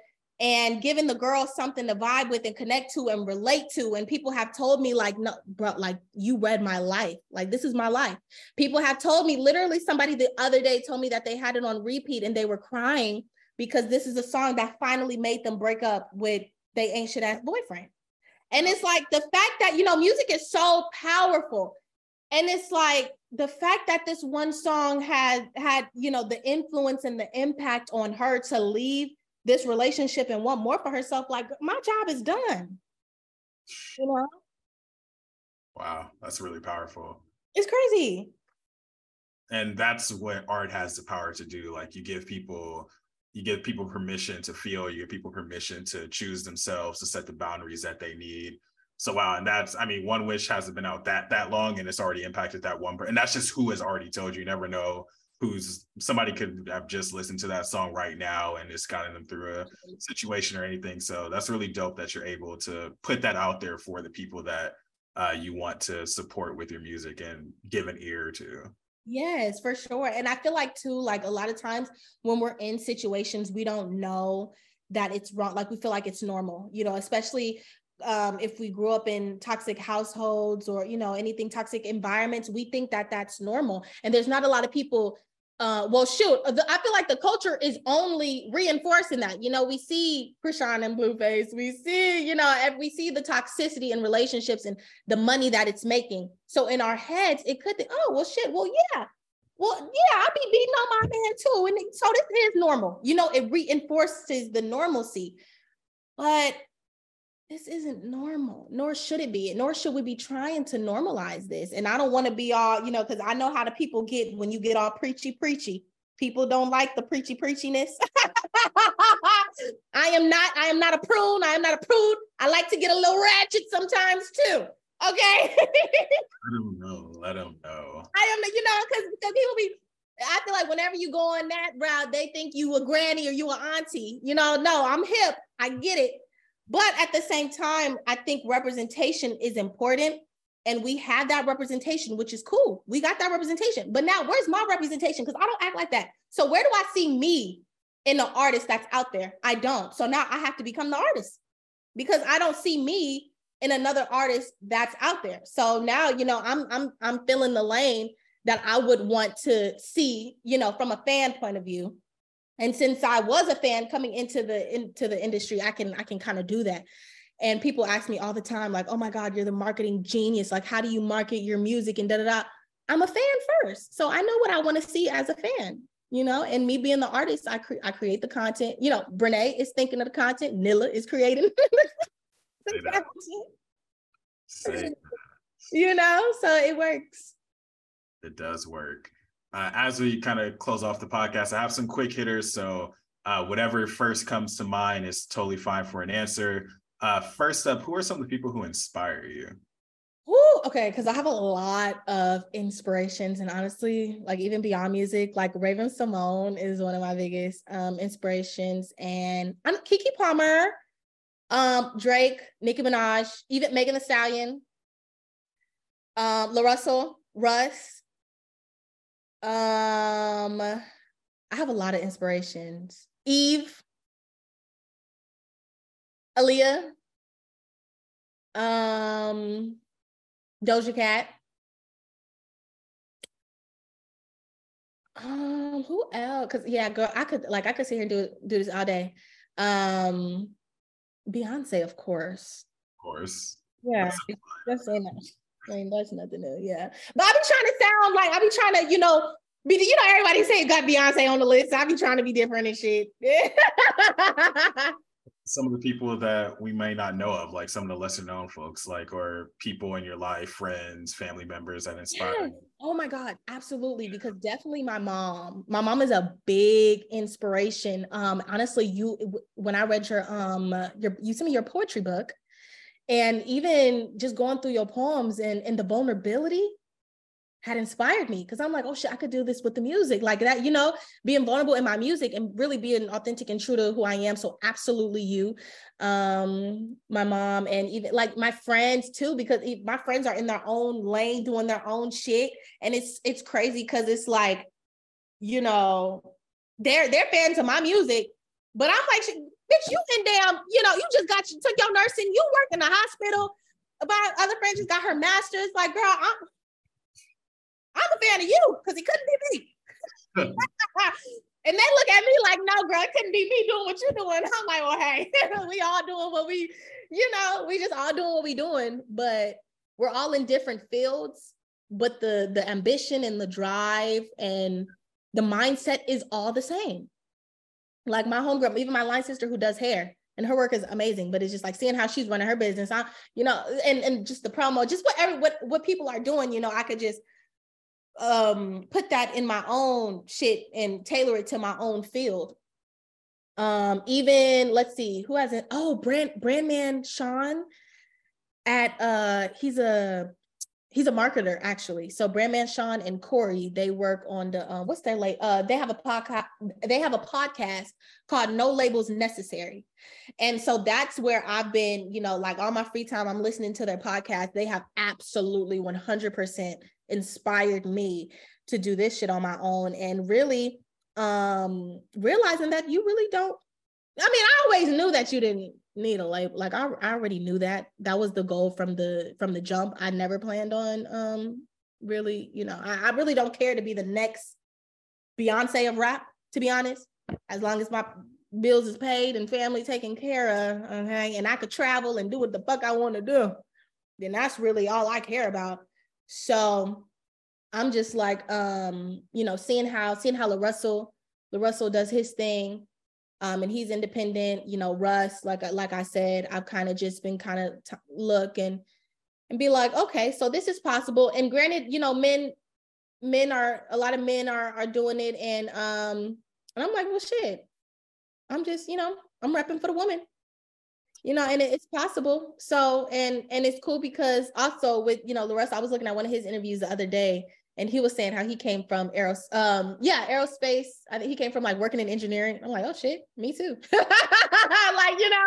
and giving the girls something to vibe with and connect to and relate to. And people have told me like, no, bro, like you read my life. Like, this is my life. People have told me, literally somebody the other day told me that they had it on repeat and they were crying because this is a song that finally made them break up with they ain't shit ass boyfriend. And it's like the fact that, you know, music is so powerful. And it's like the fact that this one song had had, you know, the influence and the impact on her to leave this relationship and want more for herself. Like, my job is done. You know? Wow, that's really powerful. It's crazy. And that's what art has the power to do. Like, you give people, you give people permission to feel, you give people permission to choose themselves, to set the boundaries that they need. So wow, and that's, I mean, One Wish hasn't been out that that long and it's already impacted that one, and that's just who has already told you. You never know who's, somebody could have just listened to that song right now and it's gotten them through a situation or anything. So that's really dope that you're able to put that out there for the people that uh, you want to support with your music and give an ear to. Yes, for sure. And I feel like too, like a lot of times when we're in situations, we don't know that it's wrong. Like, we feel like it's normal, you know, especially Um, if we grew up in toxic households or, you know, anything toxic environments, we think that that's normal. And there's not a lot of people, uh, well, shoot, the, I feel like the culture is only reinforcing that. You know, we see Krishawn and Blueface, we see, you know, and we see the toxicity in relationships and the money that it's making. So in our heads, it could be, oh, well, shit, well, yeah. Well, yeah, I be beating on my man too. And so this is normal. You know, it reinforces the normalcy. But this isn't normal, nor should it be, nor should we be trying to normalize this. And I don't want to be all, you know, because I know how the people get when you get all preachy, preachy. People don't like the preachy, preachiness. I am not, I am not a prune. I am not a prude. I like to get a little ratchet sometimes too. Okay. Let them know. Let them know. I am, you know, because because people be, I feel like whenever you go on that route, they think you a granny or you an auntie. You know, no, I'm hip. I get it. But at the same time, I think representation is important, and we have that representation, which is cool. We got that representation, but now where's my representation? Because I don't act like that. So where do I see me in the artist that's out there? I don't. So now I have to become the artist because I don't see me in another artist that's out there. So now, you know, I'm I'm I'm filling the lane that I would want to see, you know, from a fan point of view. And since I was a fan coming into the into the industry, I can I can kind of do that. And people ask me all the time, like, "Oh my God, you're the marketing genius! Like, how do you market your music?" And da da da. I'm a fan first, so I know what I want to see as a fan, you know. And me being the artist, I cre- I create the content. You know, Brené is thinking of the content. Nilla is creating the content. You know, so it works. It does work. Uh, as we kind of close off the podcast, I have some quick hitters. So uh, whatever first comes to mind is totally fine for an answer. Uh, first up, who are some of the people who inspire you? Ooh, okay, because I have a lot of inspirations. And honestly, like even beyond music, like Raven Simone is one of my biggest um, inspirations. And I'm Keke Palmer, um, Drake, Nicki Minaj, even Megan Thee Stallion, um, La Russell, Russ. Um, I have a lot of inspirations. Eve, Aaliyah, um, Doja Cat. Um, who else? Cause yeah, girl, I could like I could sit here and do do this all day. Um, Beyonce, of course. Of course. Yeah, that's so nice. I mean, that's nothing new, yeah. But I be trying to sound like, I be trying to, you know, be, you know, everybody say got Beyonce on the list. So I be trying to be different and shit. Some of the people that we may not know of, like some of the lesser known folks, like, or people in your life, friends, family members that inspire you. Yes. Oh my God, absolutely. Because definitely my mom, my mom is a big inspiration. Um, honestly, you, when I read your, um, your, you sent me your poetry book. And even just going through your poems and, and the vulnerability had inspired me because I'm like, oh shit, I could do this with the music like that, you know, being vulnerable in my music and really being authentic and true to who I am. So absolutely you, um, my mom, and even like my friends too, because my friends are in their own lane doing their own shit. And it's, it's crazy because it's like, you know, they're, they're fans of my music, but I'm like, Bitch, you in damn, you know, you just got, you took your nursing, you work in the hospital. My other friend just got her master's. Like, girl, I'm, I'm a fan of you, because it couldn't be me. And they look at me like, no, girl, it couldn't be me doing what you're doing. I'm like, well, hey, we all doing what we, you know, we just all doing what we doing, but we're all in different fields. But the the ambition and the drive and the mindset is all the same. Like my homegirl, even my line sister who does hair, and her work is amazing, but it's just like seeing how she's running her business, I, you know, and, and just the promo, just whatever, what, what people are doing, you know, I could just um, put that in my own shit and tailor it to my own field. Um, even, let's see, who hasn't, oh, brand, brand man Sean at, uh, he's a, he's a marketer, actually. So Brandman Sean and Corey, they work on the, um, what's their late? Uh, they have a podcast, they have a podcast called No Labels Necessary. And so that's where I've been, you know, like all my free time, I'm listening to their podcast. They have absolutely one hundred percent inspired me to do this shit on my own. And really um, realizing that you really don't, I mean, I always knew that you didn't need a label. Like I, I already knew that. That was the goal from the from the jump. I never planned on um really, you know, I, I really don't care to be the next Beyonce of rap, to be honest. As long as my bills is paid and family taken care of, okay, and I could travel and do what the fuck I want to do, then that's really all I care about. So I'm just like, um, you know, seeing how seeing how La Russell, La Russell does his thing. Um, and he's independent, you know, Russ, like, like I said, I've kind of just been kind of t- look and, and be like, okay, so this is possible. And granted, you know, men, men are, a lot of men are, are doing it. And, um, and I'm like, well, shit, I'm just, you know, I'm repping for the woman, you know, and it, it's possible. So, and, and it's cool because also with, you know, the Russ, I was looking at one of his interviews the other day, and he was saying how he came from aeros, um, yeah, aerospace. I think he came from like working in engineering. I'm like, oh shit, me too. Like, you know,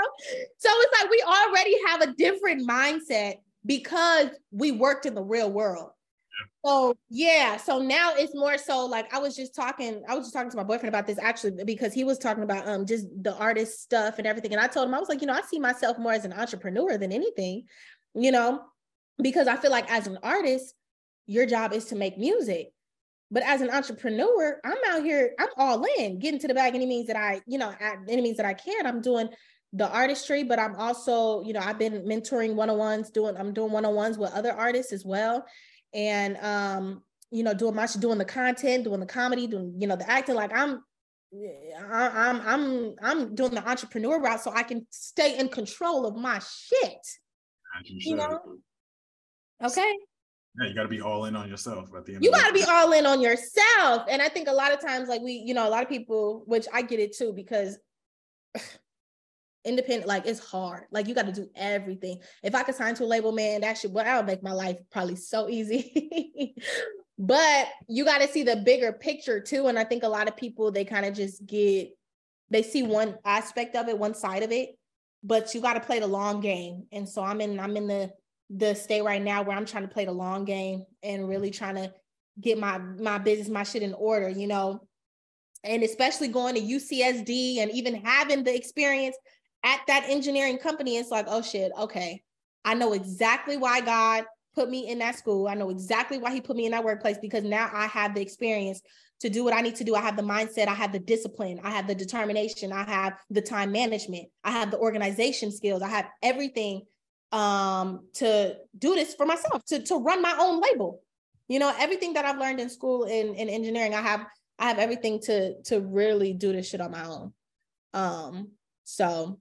so it's like, we already have a different mindset because we worked in the real world. So yeah. So now it's more so like, I was just talking, I was just talking to my boyfriend about this actually, because he was talking about um just the artist stuff and everything. And I told him, I was like, you know, I see myself more as an entrepreneur than anything, you know, because I feel like as an artist, your job is to make music. But as an entrepreneur, I'm out here, I'm all in, getting to the bag any means that I, you know, any means that I can. I'm doing the artistry, but I'm also, you know, I've been mentoring one-on-ones, doing, I'm doing one-on-ones with other artists as well. And, um, you know, doing my, doing the content, doing the comedy, doing, you know, the acting, like I'm, I'm, I'm, I'm doing the entrepreneur route so I can stay in control of my shit, you know? Okay. Yeah, you got to be all in on yourself at the end. You got to be all in on yourself. And I think a lot of times, like we, you know, a lot of people, which I get it too, because independent, like it's hard. Like you got to do everything. If I could sign to a label, man, that shit, well, that would make my life probably so easy. But you got to see the bigger picture too. And I think a lot of people, they kind of just get, they see one aspect of it, one side of it, but you got to play the long game. And so I'm in, I'm in the, the state right now where I'm trying to play the long game and really trying to get my, my business, my shit in order, you know, and especially going to U C S D and even having the experience at that engineering company. It's like, oh shit. Okay. I know exactly why God put me in that school. I know exactly why he put me in that workplace, because now I have the experience to do what I need to do. I have the mindset. I have the discipline. I have the determination. I have the time management. I have the organization skills. I have everything um, to do this for myself, to, to run my own label. You know, everything that I've learned in school in, in engineering, I have, I have everything to, to really do this shit on my own. Um, so,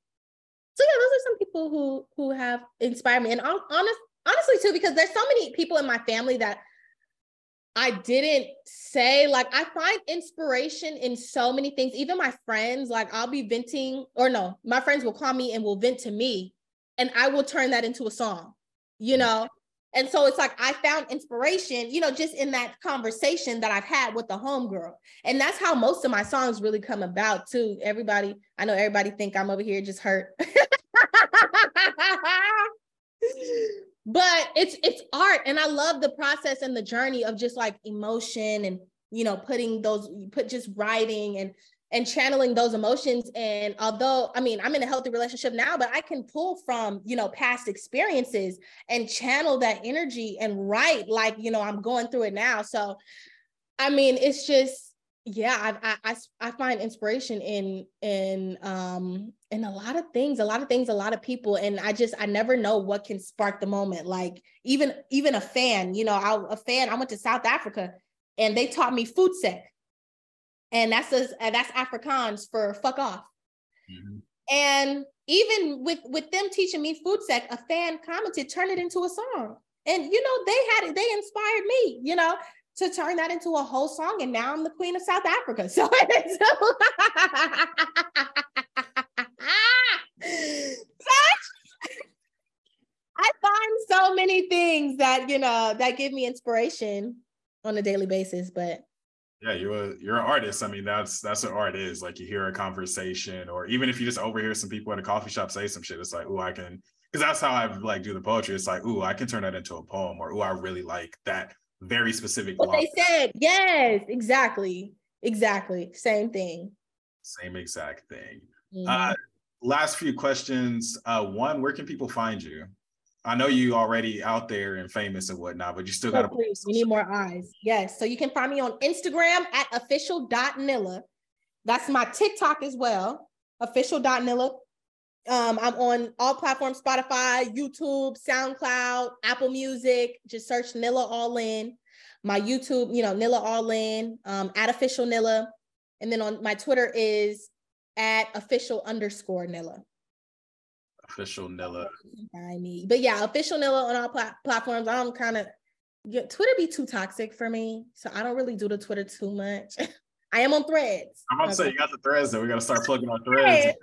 so yeah, those are some people who, who have inspired me. And honest, honestly too, because there's so many people in my family that I didn't say, like, I find inspiration in so many things. Even my friends, like I'll be venting or no, my friends will call me and will vent to me, and I will turn that into a song, you know? And so it's like, I found inspiration, you know, just in that conversation that I've had with the homegirl. And that's how most of my songs really come about too. Everybody, I know everybody think I'm over here just hurt, but it's, it's art. And I love the process and the journey of just like emotion and, you know, putting those, put just writing and, and channeling those emotions. And although, I mean, I'm in a healthy relationship now, but I can pull from, you know, past experiences and channel that energy and write like, you know, I'm going through it now. So, I mean, it's just, yeah, I, I, I find inspiration in, in, um, in a lot of things, a lot of things, a lot of people. And I just, I never know what can spark the moment. Like even, even a fan, you know, I, a fan, I went to South Africa and they taught me voetsek. And that's a, that's Afrikaans for fuck off. Mm-hmm. And even with, with them teaching me voetsek, a fan commented, turn it into a song. And, you know, they had it, they inspired me, you know, to turn that into a whole song. And now I'm the queen of South Africa. So, I find so many things that, you know, that give me inspiration on a daily basis, but. Yeah, you're a, you're an artist. I mean, that's that's what art is. Like you hear a conversation, or even if you just overhear some people at a coffee shop say some shit, it's like, ooh, I can, because that's how I like do the poetry. It's like, ooh, I can turn that into a poem, or ooh, I really like that very specific. What they said, yes, exactly, exactly, same thing. Same exact thing. Mm-hmm. Uh, last few questions. Uh, one, where can people find you? I know you already out there and famous and whatnot, but you still got to- Please, we need more eyes. Yes, so you can find me on Instagram at official dot nilla. That's my TikTok as well, official dot nilla. Um, I'm on all platforms, Spotify, YouTube, SoundCloud, Apple Music. Just search Nilla All In. My YouTube, you know, Nilla All In, um, at official Nilla. And then on my Twitter is at official underscore Nilla. Official Nilla. I mean, but yeah, official Nilla on all plat- platforms. I'm kind of, yeah, Twitter be too toxic for me. So I don't really do the Twitter too much. I am on Threads. I'm about to say, you got the Threads though. We got to start plugging our Threads.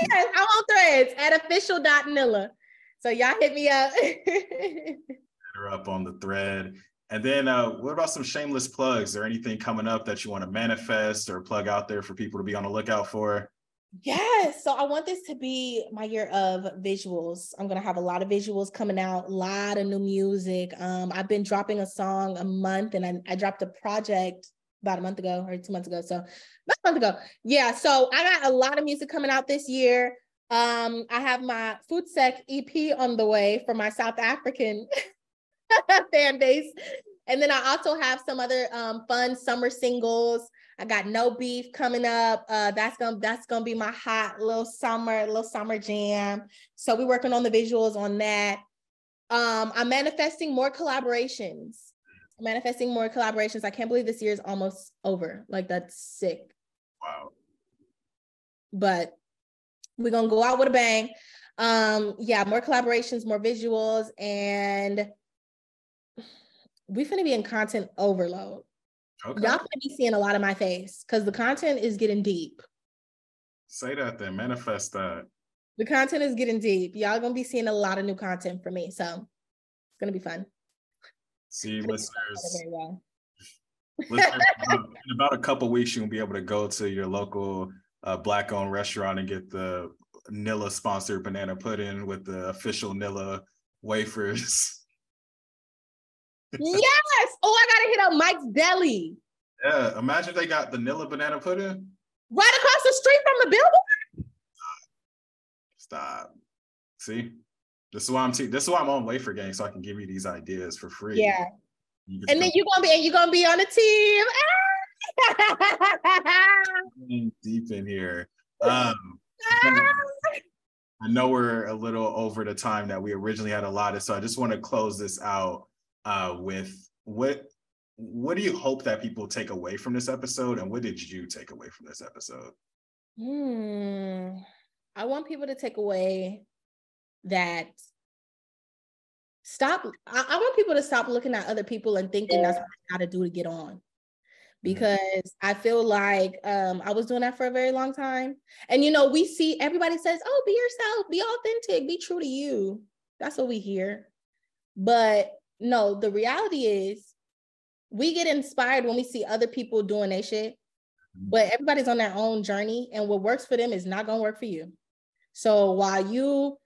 Yes, I'm on Threads at official dot nilla. So y'all hit me up. You're up on the Thread. And then uh, what about some shameless plugs or anything coming up that you want to manifest or plug out there for people to be on the lookout for? Yes. So I want this to be my year of visuals. I'm going to have a lot of visuals coming out, a lot of new music. Um, I've been dropping a song a month and I, I dropped a project about a month ago or two months ago. So about a month ago. Yeah. So I got a lot of music coming out this year. Um, I have my voetsek E P on the way for my South African fan base. And then I also have some other um, fun summer singles. I got No Beef coming up. Uh, that's gonna that's gonna be my hot little summer, little summer jam. So we're working on the visuals on that. Um, I'm manifesting more collaborations. I'm manifesting more collaborations. I can't believe this year is almost over. Like that's sick. Wow. But we're gonna go out with a bang. Um, yeah, more collaborations, more visuals, and we're gonna be in content overload. Okay. Y'all gonna be seeing a lot of my face because the content is getting deep. Say that then, manifest that. The content is getting deep. Y'all gonna be seeing a lot of new content from me, so it's gonna be fun. See, listeners, well. listeners in about a couple of weeks, you'll be able to go to your local uh, Black-owned restaurant and get the Nilla sponsored banana pudding with the official Nilla wafers. Yes! Oh, I gotta hit up Mike's Deli. Yeah, imagine they got the Nilla banana pudding right across the street from the billboard. Stop. See, this is why I'm. Te- this is why I'm on Wafer Gang, so I can give you these ideas for free. Yeah, and come- then you're gonna be, and you're gonna be on the team. Deep in here. Um, I know we're a little over the time that we originally had allotted, so I just want to close this out. Uh, with what what do you hope that people take away from this episode, and what did you take away from this episode? Hmm. I want people to take away that stop. I, I want people to stop looking at other people and thinking that's what I gotta do to get on, because mm-hmm. I feel like um, I was doing that for a very long time. And you know, we see everybody says, "Oh, be yourself, be authentic, be true to you." That's what we hear, but no, the reality is we get inspired when we see other people doing their shit, but everybody's on their own journey, and what works for them is not going to work for you. So while you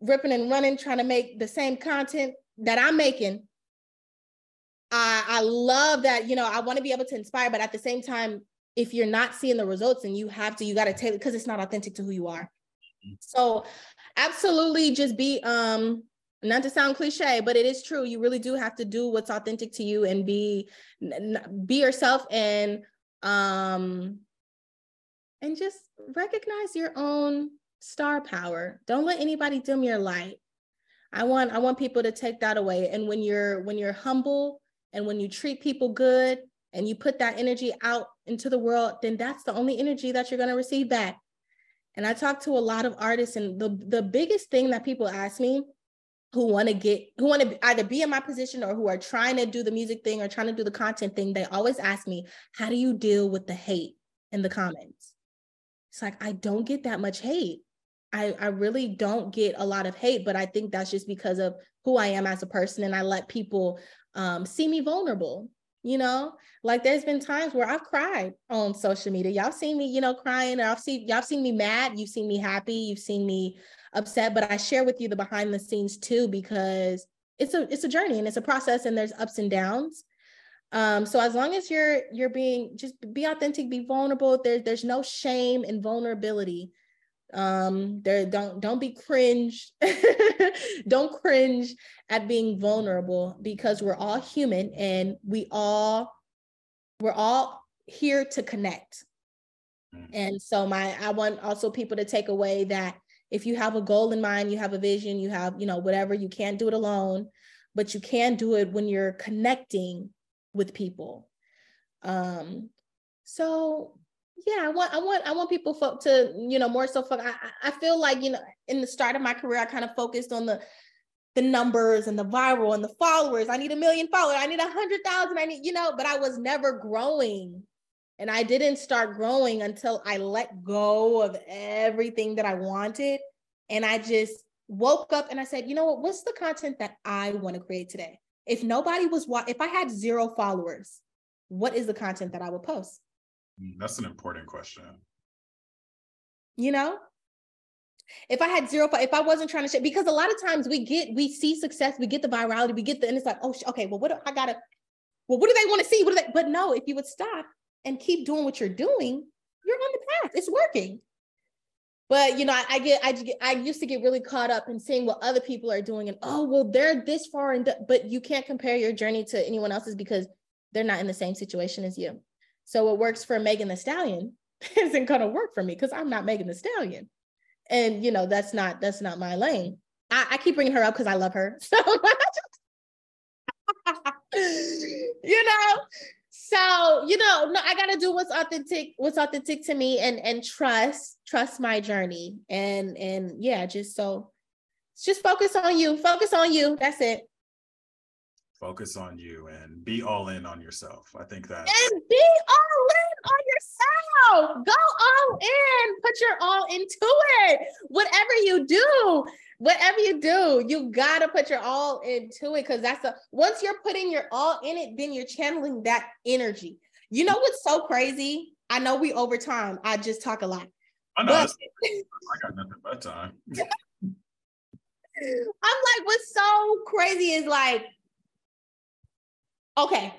ripping and running, trying to make the same content that I'm making, I, I love that, you know, I want to be able to inspire, but at the same time, if you're not seeing the results, and you have to, you got to take it, because it's not authentic to who you are. So absolutely, just be, um, not to sound cliche, but it is true. You really do have to do what's authentic to you and be, be yourself, and, um, and just recognize your own star power. Don't let anybody dim your light. I want, I want people to take that away. And when you're, when you're humble, and when you treat people good, and you put that energy out into the world, then that's the only energy that you're going to receive back. And I talk to a lot of artists, and the, the biggest thing that people ask me who want to get, who want to either be in my position, or who are trying to do the music thing or trying to do the content thing, they always ask me, how do you deal with the hate in the comments? It's like, I don't get that much hate. I, I really don't get a lot of hate, but I think that's just because of who I am as a person. And I let people um, see me vulnerable. You know, like there's been times where I've cried on social media. Y'all seen me, you know, crying, or I've seen, y'all seen me mad. You've seen me happy. You've seen me upset, but I share with you the behind the scenes too, because it's a, it's a journey and it's a process, and there's ups and downs. Um, so as long as you're, you're being, just be authentic, be vulnerable. There, there's no shame in vulnerability. Um, there don't, don't be cringe. Don't cringe at being vulnerable, because we're all human, and we all, we're all here to connect. And so my, I want also people to take away that if you have a goal in mind, you have a vision, you have, you know, whatever, you can't do it alone, but you can do it when you're connecting with people. Um, so yeah, I want, I want, I want people to, you know, more so, I, I feel like, you know, in the start of my career, I kind of focused on the, the numbers and the viral and the followers. I need a million followers. I need a hundred thousand. I need, you know, but I was never growing, and I didn't start growing until I let go of everything that I wanted. And I just woke up and I said, you know what, what's the content that I want to create today? If nobody was, wa- if I had zero followers, what is the content that I would post? That's an important question. You know, if I had zero, if I wasn't trying to share, because a lot of times we get, we see success, we get the virality, we get the, and it's like, oh, okay, well, what do I gotta, well, what do they want to see? What do they, but no, if you would stop and keep doing what you're doing, you're on the path, it's working. But, you know, I, I get, I, I used to get really caught up in seeing what other people are doing, and, oh, well, they're this far, and but you can't compare your journey to anyone else's, because they're not in the same situation as you. So what works for Megan Thee Stallion isn't going to work for me, because I'm not Megan Thee Stallion. And, you know, that's not, that's not my lane. I, I keep bringing her up because I love her. So, you know, so, you know, no, I got to do what's authentic, what's authentic to me, and, and trust, trust my journey. And, and yeah, just, so just focus on you, focus on you. That's it. Focus on you and be all in on yourself. I think that. And be all in on yourself. Go all in. Put your all into it. Whatever you do, whatever you do, you got to put your all into it, because that's a, once you're putting your all in it, then you're channeling that energy. You know what's so crazy? I know we over time. I just talk a lot. I know. But- I got nothing but time. I'm like, what's so crazy is like, okay,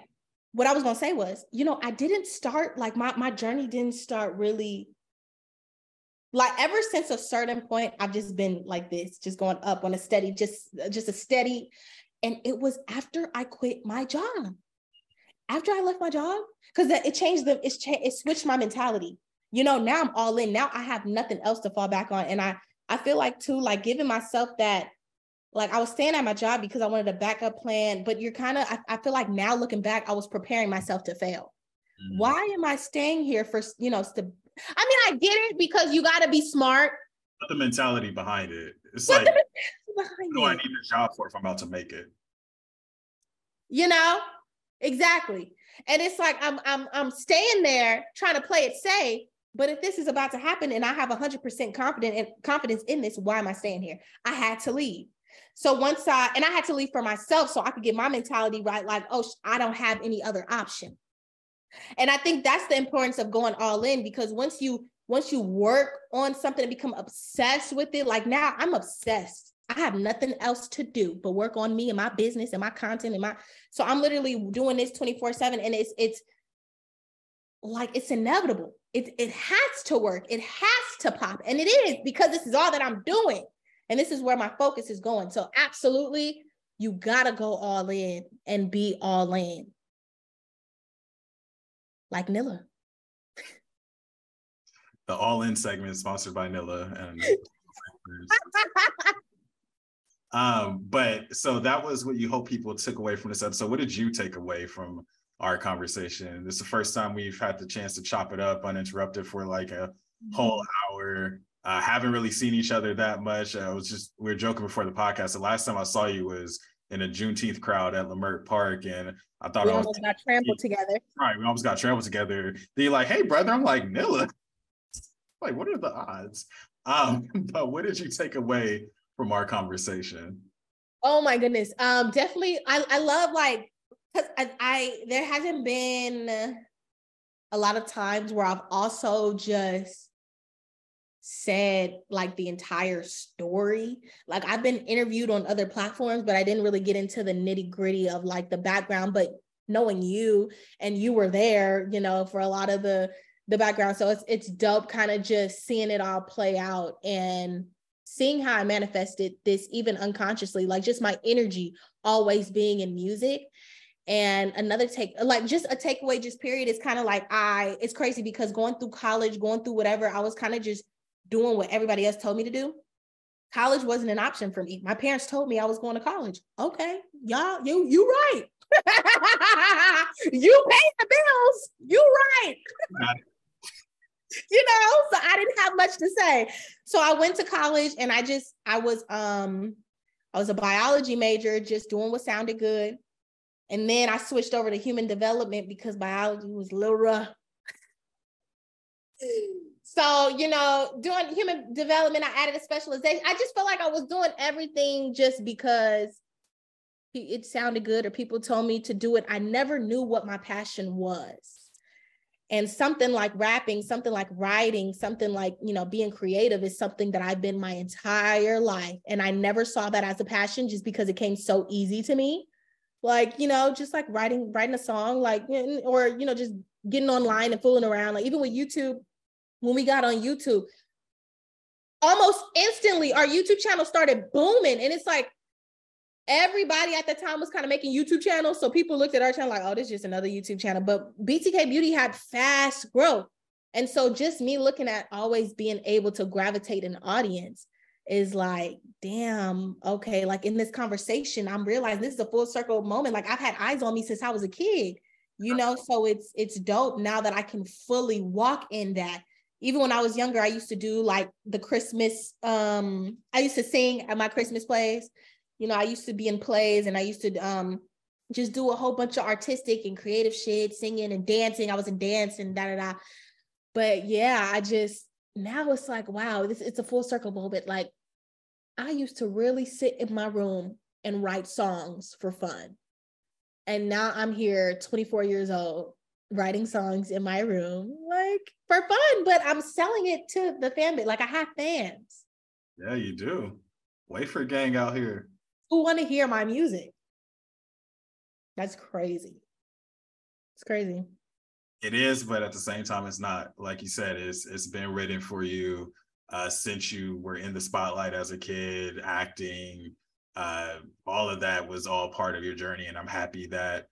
what I was going to say was, you know, I didn't start, like my, my journey didn't start really, like ever since a certain point, I've just been like this, just going up on a steady, just, just a steady. And it was after I quit my job, after I left my job, because it changed the, it's changed, it switched my mentality. You know, now I'm all in, now I have nothing else to fall back on. And I, I feel like too, like giving myself that, like I was staying at my job because I wanted a backup plan, but you're kind of, I, I feel like now looking back, I was preparing myself to fail. Mm-hmm. Why am I staying here for, you know, st- I mean, I get it, because you got to be smart. But the mentality behind it, it's but like, what do I need a job for if I'm about to make it? You know, exactly. And it's like, I'm, I'm, I'm staying there trying to play it safe. But if this is about to happen and I have one hundred percent confidence and confidence in this, why am I staying here? I had to leave. So once I, and I had to leave for myself so I could get my mentality right. Like, oh, I don't have any other option. And I think that's the importance of going all in, because once you, once you work on something and become obsessed with it, like now I'm obsessed. I have nothing else to do but work on me and my business and my content and my, so I'm literally doing this twenty-four seven, and it's, it's, like it's inevitable. It, it has to work. It has to pop. And it is, because this is all that I'm doing. And this is where my focus is going. So absolutely, you gotta go all in and be all in. Like Nilla. The All In segment is sponsored by Nilla. And um, but so that was what you hope people took away from this episode. What did you take away from our conversation? This is the first time we've had the chance to chop it up uninterrupted for like a whole hour. Uh, haven't really seen each other that much. I was just, we were joking before the podcast. The last time I saw you was in a Juneteenth crowd at Lamert Park, and I thought we I almost was, got trampled yeah, together. Right, we almost got trampled together. They're like, "Hey, brother," I'm like, "Nilla." Like, what are the odds? Um, but what did you take away from our conversation? Oh my goodness, um, definitely. I I love like because I, I there hasn't been a lot of times where I've also just said like the entire story. Like I've been interviewed on other platforms, but I didn't really get into the nitty gritty of like the background, but knowing you and you were there, you know, for a lot of the, the background. So it's, it's dope kind of just seeing it all play out and seeing how I manifested this even unconsciously, like just my energy always being in music. And another take, like just a takeaway, just period, is kind of like, I, it's crazy because going through college, going through whatever, I was kind of just doing what everybody else told me to do. College wasn't an option for me. My parents told me I was going to college. Okay, y'all, you you right. You pay the bills. You right. You know, so I didn't have much to say. So I went to college and I just, I was, um, I was a biology major, just doing what sounded good. And then I switched over to human development because biology was a little rough. So, you know, doing human development, I added a specialization. I just felt like I was doing everything just because it sounded good or people told me to do it. I never knew what my passion was. And something like rapping, something like writing, something like, you know, being creative is something that I've been my entire life. And I never saw that as a passion just because it came so easy to me. Like, you know, just like writing, writing a song, like, or, you know, just getting online and fooling around. Like even with YouTube, when we got on YouTube, almost instantly our YouTube channel started booming. And it's like, everybody at the time was kind of making YouTube channels. So people looked at our channel like, oh, this is just another YouTube channel. But B T K Beauty had fast growth. And so just me looking at always being able to gravitate an audience is like, damn, okay. Like in this conversation, I'm realizing this is a full circle moment. Like I've had eyes on me since I was a kid, you know? So it's, it's dope now that I can fully walk in that. Even when I was younger, I used to do like the Christmas, um, I used to sing at my Christmas plays. You know, I used to be in plays and I used to um, just do a whole bunch of artistic and creative shit, singing and dancing. I was in dance and da, da, da. But yeah, I just, now it's like, wow, this it's a full circle moment. Like I used to really sit in my room and write songs for fun. And now I'm here twenty-four years old, writing songs in my room, like for fun, but I'm selling it to the fan base. Like I have fans. Yeah, you do. Wafer gang out here. Who want to hear my music? That's crazy. It's crazy. It is, but at the same time, it's not. Like you said, it's it's been written for you uh, since you were in the spotlight as a kid, acting, uh, all of that was all part of your journey. And I'm happy that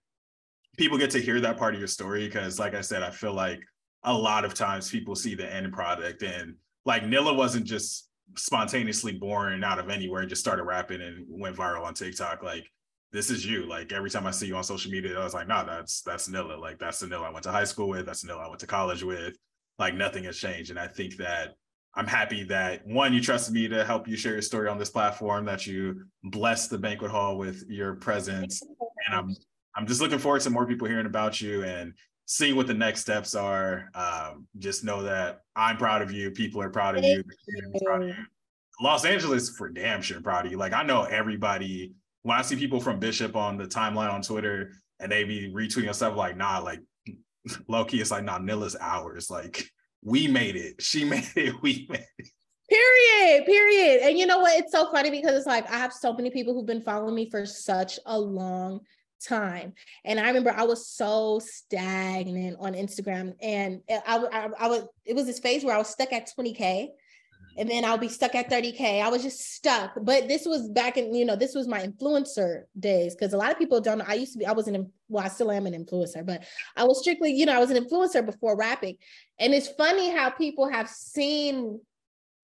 people get to hear that part of your story, because like I said, I feel like a lot of times people see the end product, and like Nilla wasn't just spontaneously born out of anywhere and just started rapping and went viral on TikTok. Like this is you. Like every time I see you on social media, I was like, nah, that's that's Nilla. Like that's the Nilla I went to high school with. That's the Nilla I went to college with. Like nothing has changed. And I think that I'm happy that, one, you trusted me to help you share your story on this platform, that you blessed the banquet hall with your presence. And I'm I'm just looking forward to more people hearing about you and seeing what the next steps are. Um, just know that I'm proud of you. People are proud of you. proud of you. Los Angeles for damn sure proud of you. Like I know everybody, when I see people from Bishop on the timeline on Twitter and they be retweeting and stuff, like, nah, like low key, it's like, nah, Nilla's ours. Like we made it. She made it. We made it. Period, period. And you know what? It's so funny because it's like, I have so many people who've been following me for such a long time. And I remember I was so stagnant on Instagram, and I, I, I was, it was this phase where I was stuck at twenty K, and then I'll be stuck at thirty K. I was just stuck. But this was back in, you know, this was my influencer days. Cause a lot of people don't know. I used to be, I was an, well, I still am an influencer, but I was strictly, you know, I was an influencer before rapping. And it's funny how people have seen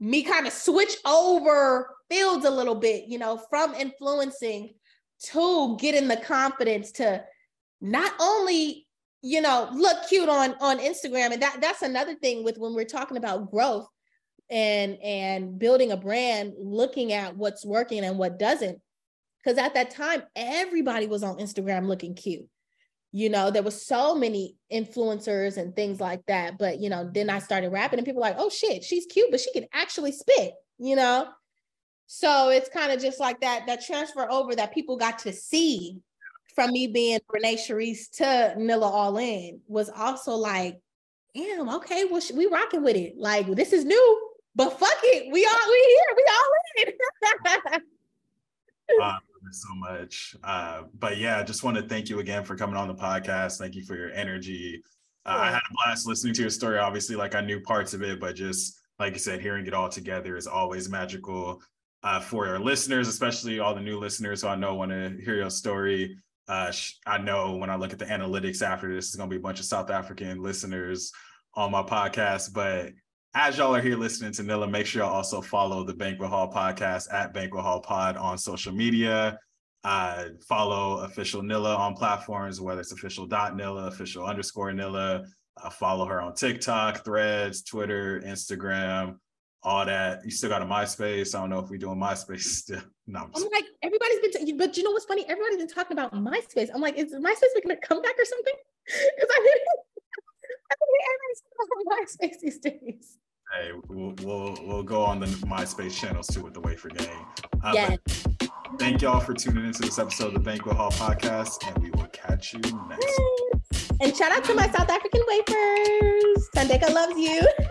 me kind of switch over fields a little bit, you know, from influencing to getting the confidence to not only, you know, look cute on, on Instagram. And that that's another thing with when we're talking about growth and and building a brand, looking at what's working and what doesn't. Because at that time, everybody was on Instagram looking cute. You know, there were so many influencers and things like that. But, you know, then I started rapping and people were like, oh, shit, she's cute, but she can actually spit, you know. So it's kind of just like that, that transfer over that people got to see from me being Renée Charisse to Nilla All In was also like, damn, okay, well, we rocking with it. Like, this is new. But fuck it, we all we here, we all in. I love it so much. Uh, but yeah, I just want to thank you again for coming on the podcast. Thank you for your energy. Uh, yeah. I had a blast listening to your story. Obviously, like I knew parts of it, but just like you said, hearing it all together is always magical. Uh, for our listeners, especially all the new listeners who I know want to hear your story. Uh, I know when I look at the analytics after this, it's going to be a bunch of South African listeners on my podcast, but as y'all are here listening to Nilla, make sure y'all also follow the Banquet Hall Podcast at Banquet Hall Pod on social media. Uh, follow official Nilla on platforms, whether it's official dot Nilla, official underscore Nilla. Uh, follow her on TikTok, Threads, Twitter, Instagram, all that. You still got a MySpace. I don't know if we're doing MySpace still. No, I'm, I'm like, everybody's been, t- but you know what's funny? Everybody's been talking about MySpace. I'm like, is MySpace going to come back or something? Because I didn't. MySpace these days. Hey, we'll, we'll we'll go on the MySpace channels too with the Wafer Gang. Uh, yes. Thank y'all for tuning into this episode of the Banquet Hall Podcast, and we will catch you next. Yes. And shout out to my South African wafers. Sandeka loves you.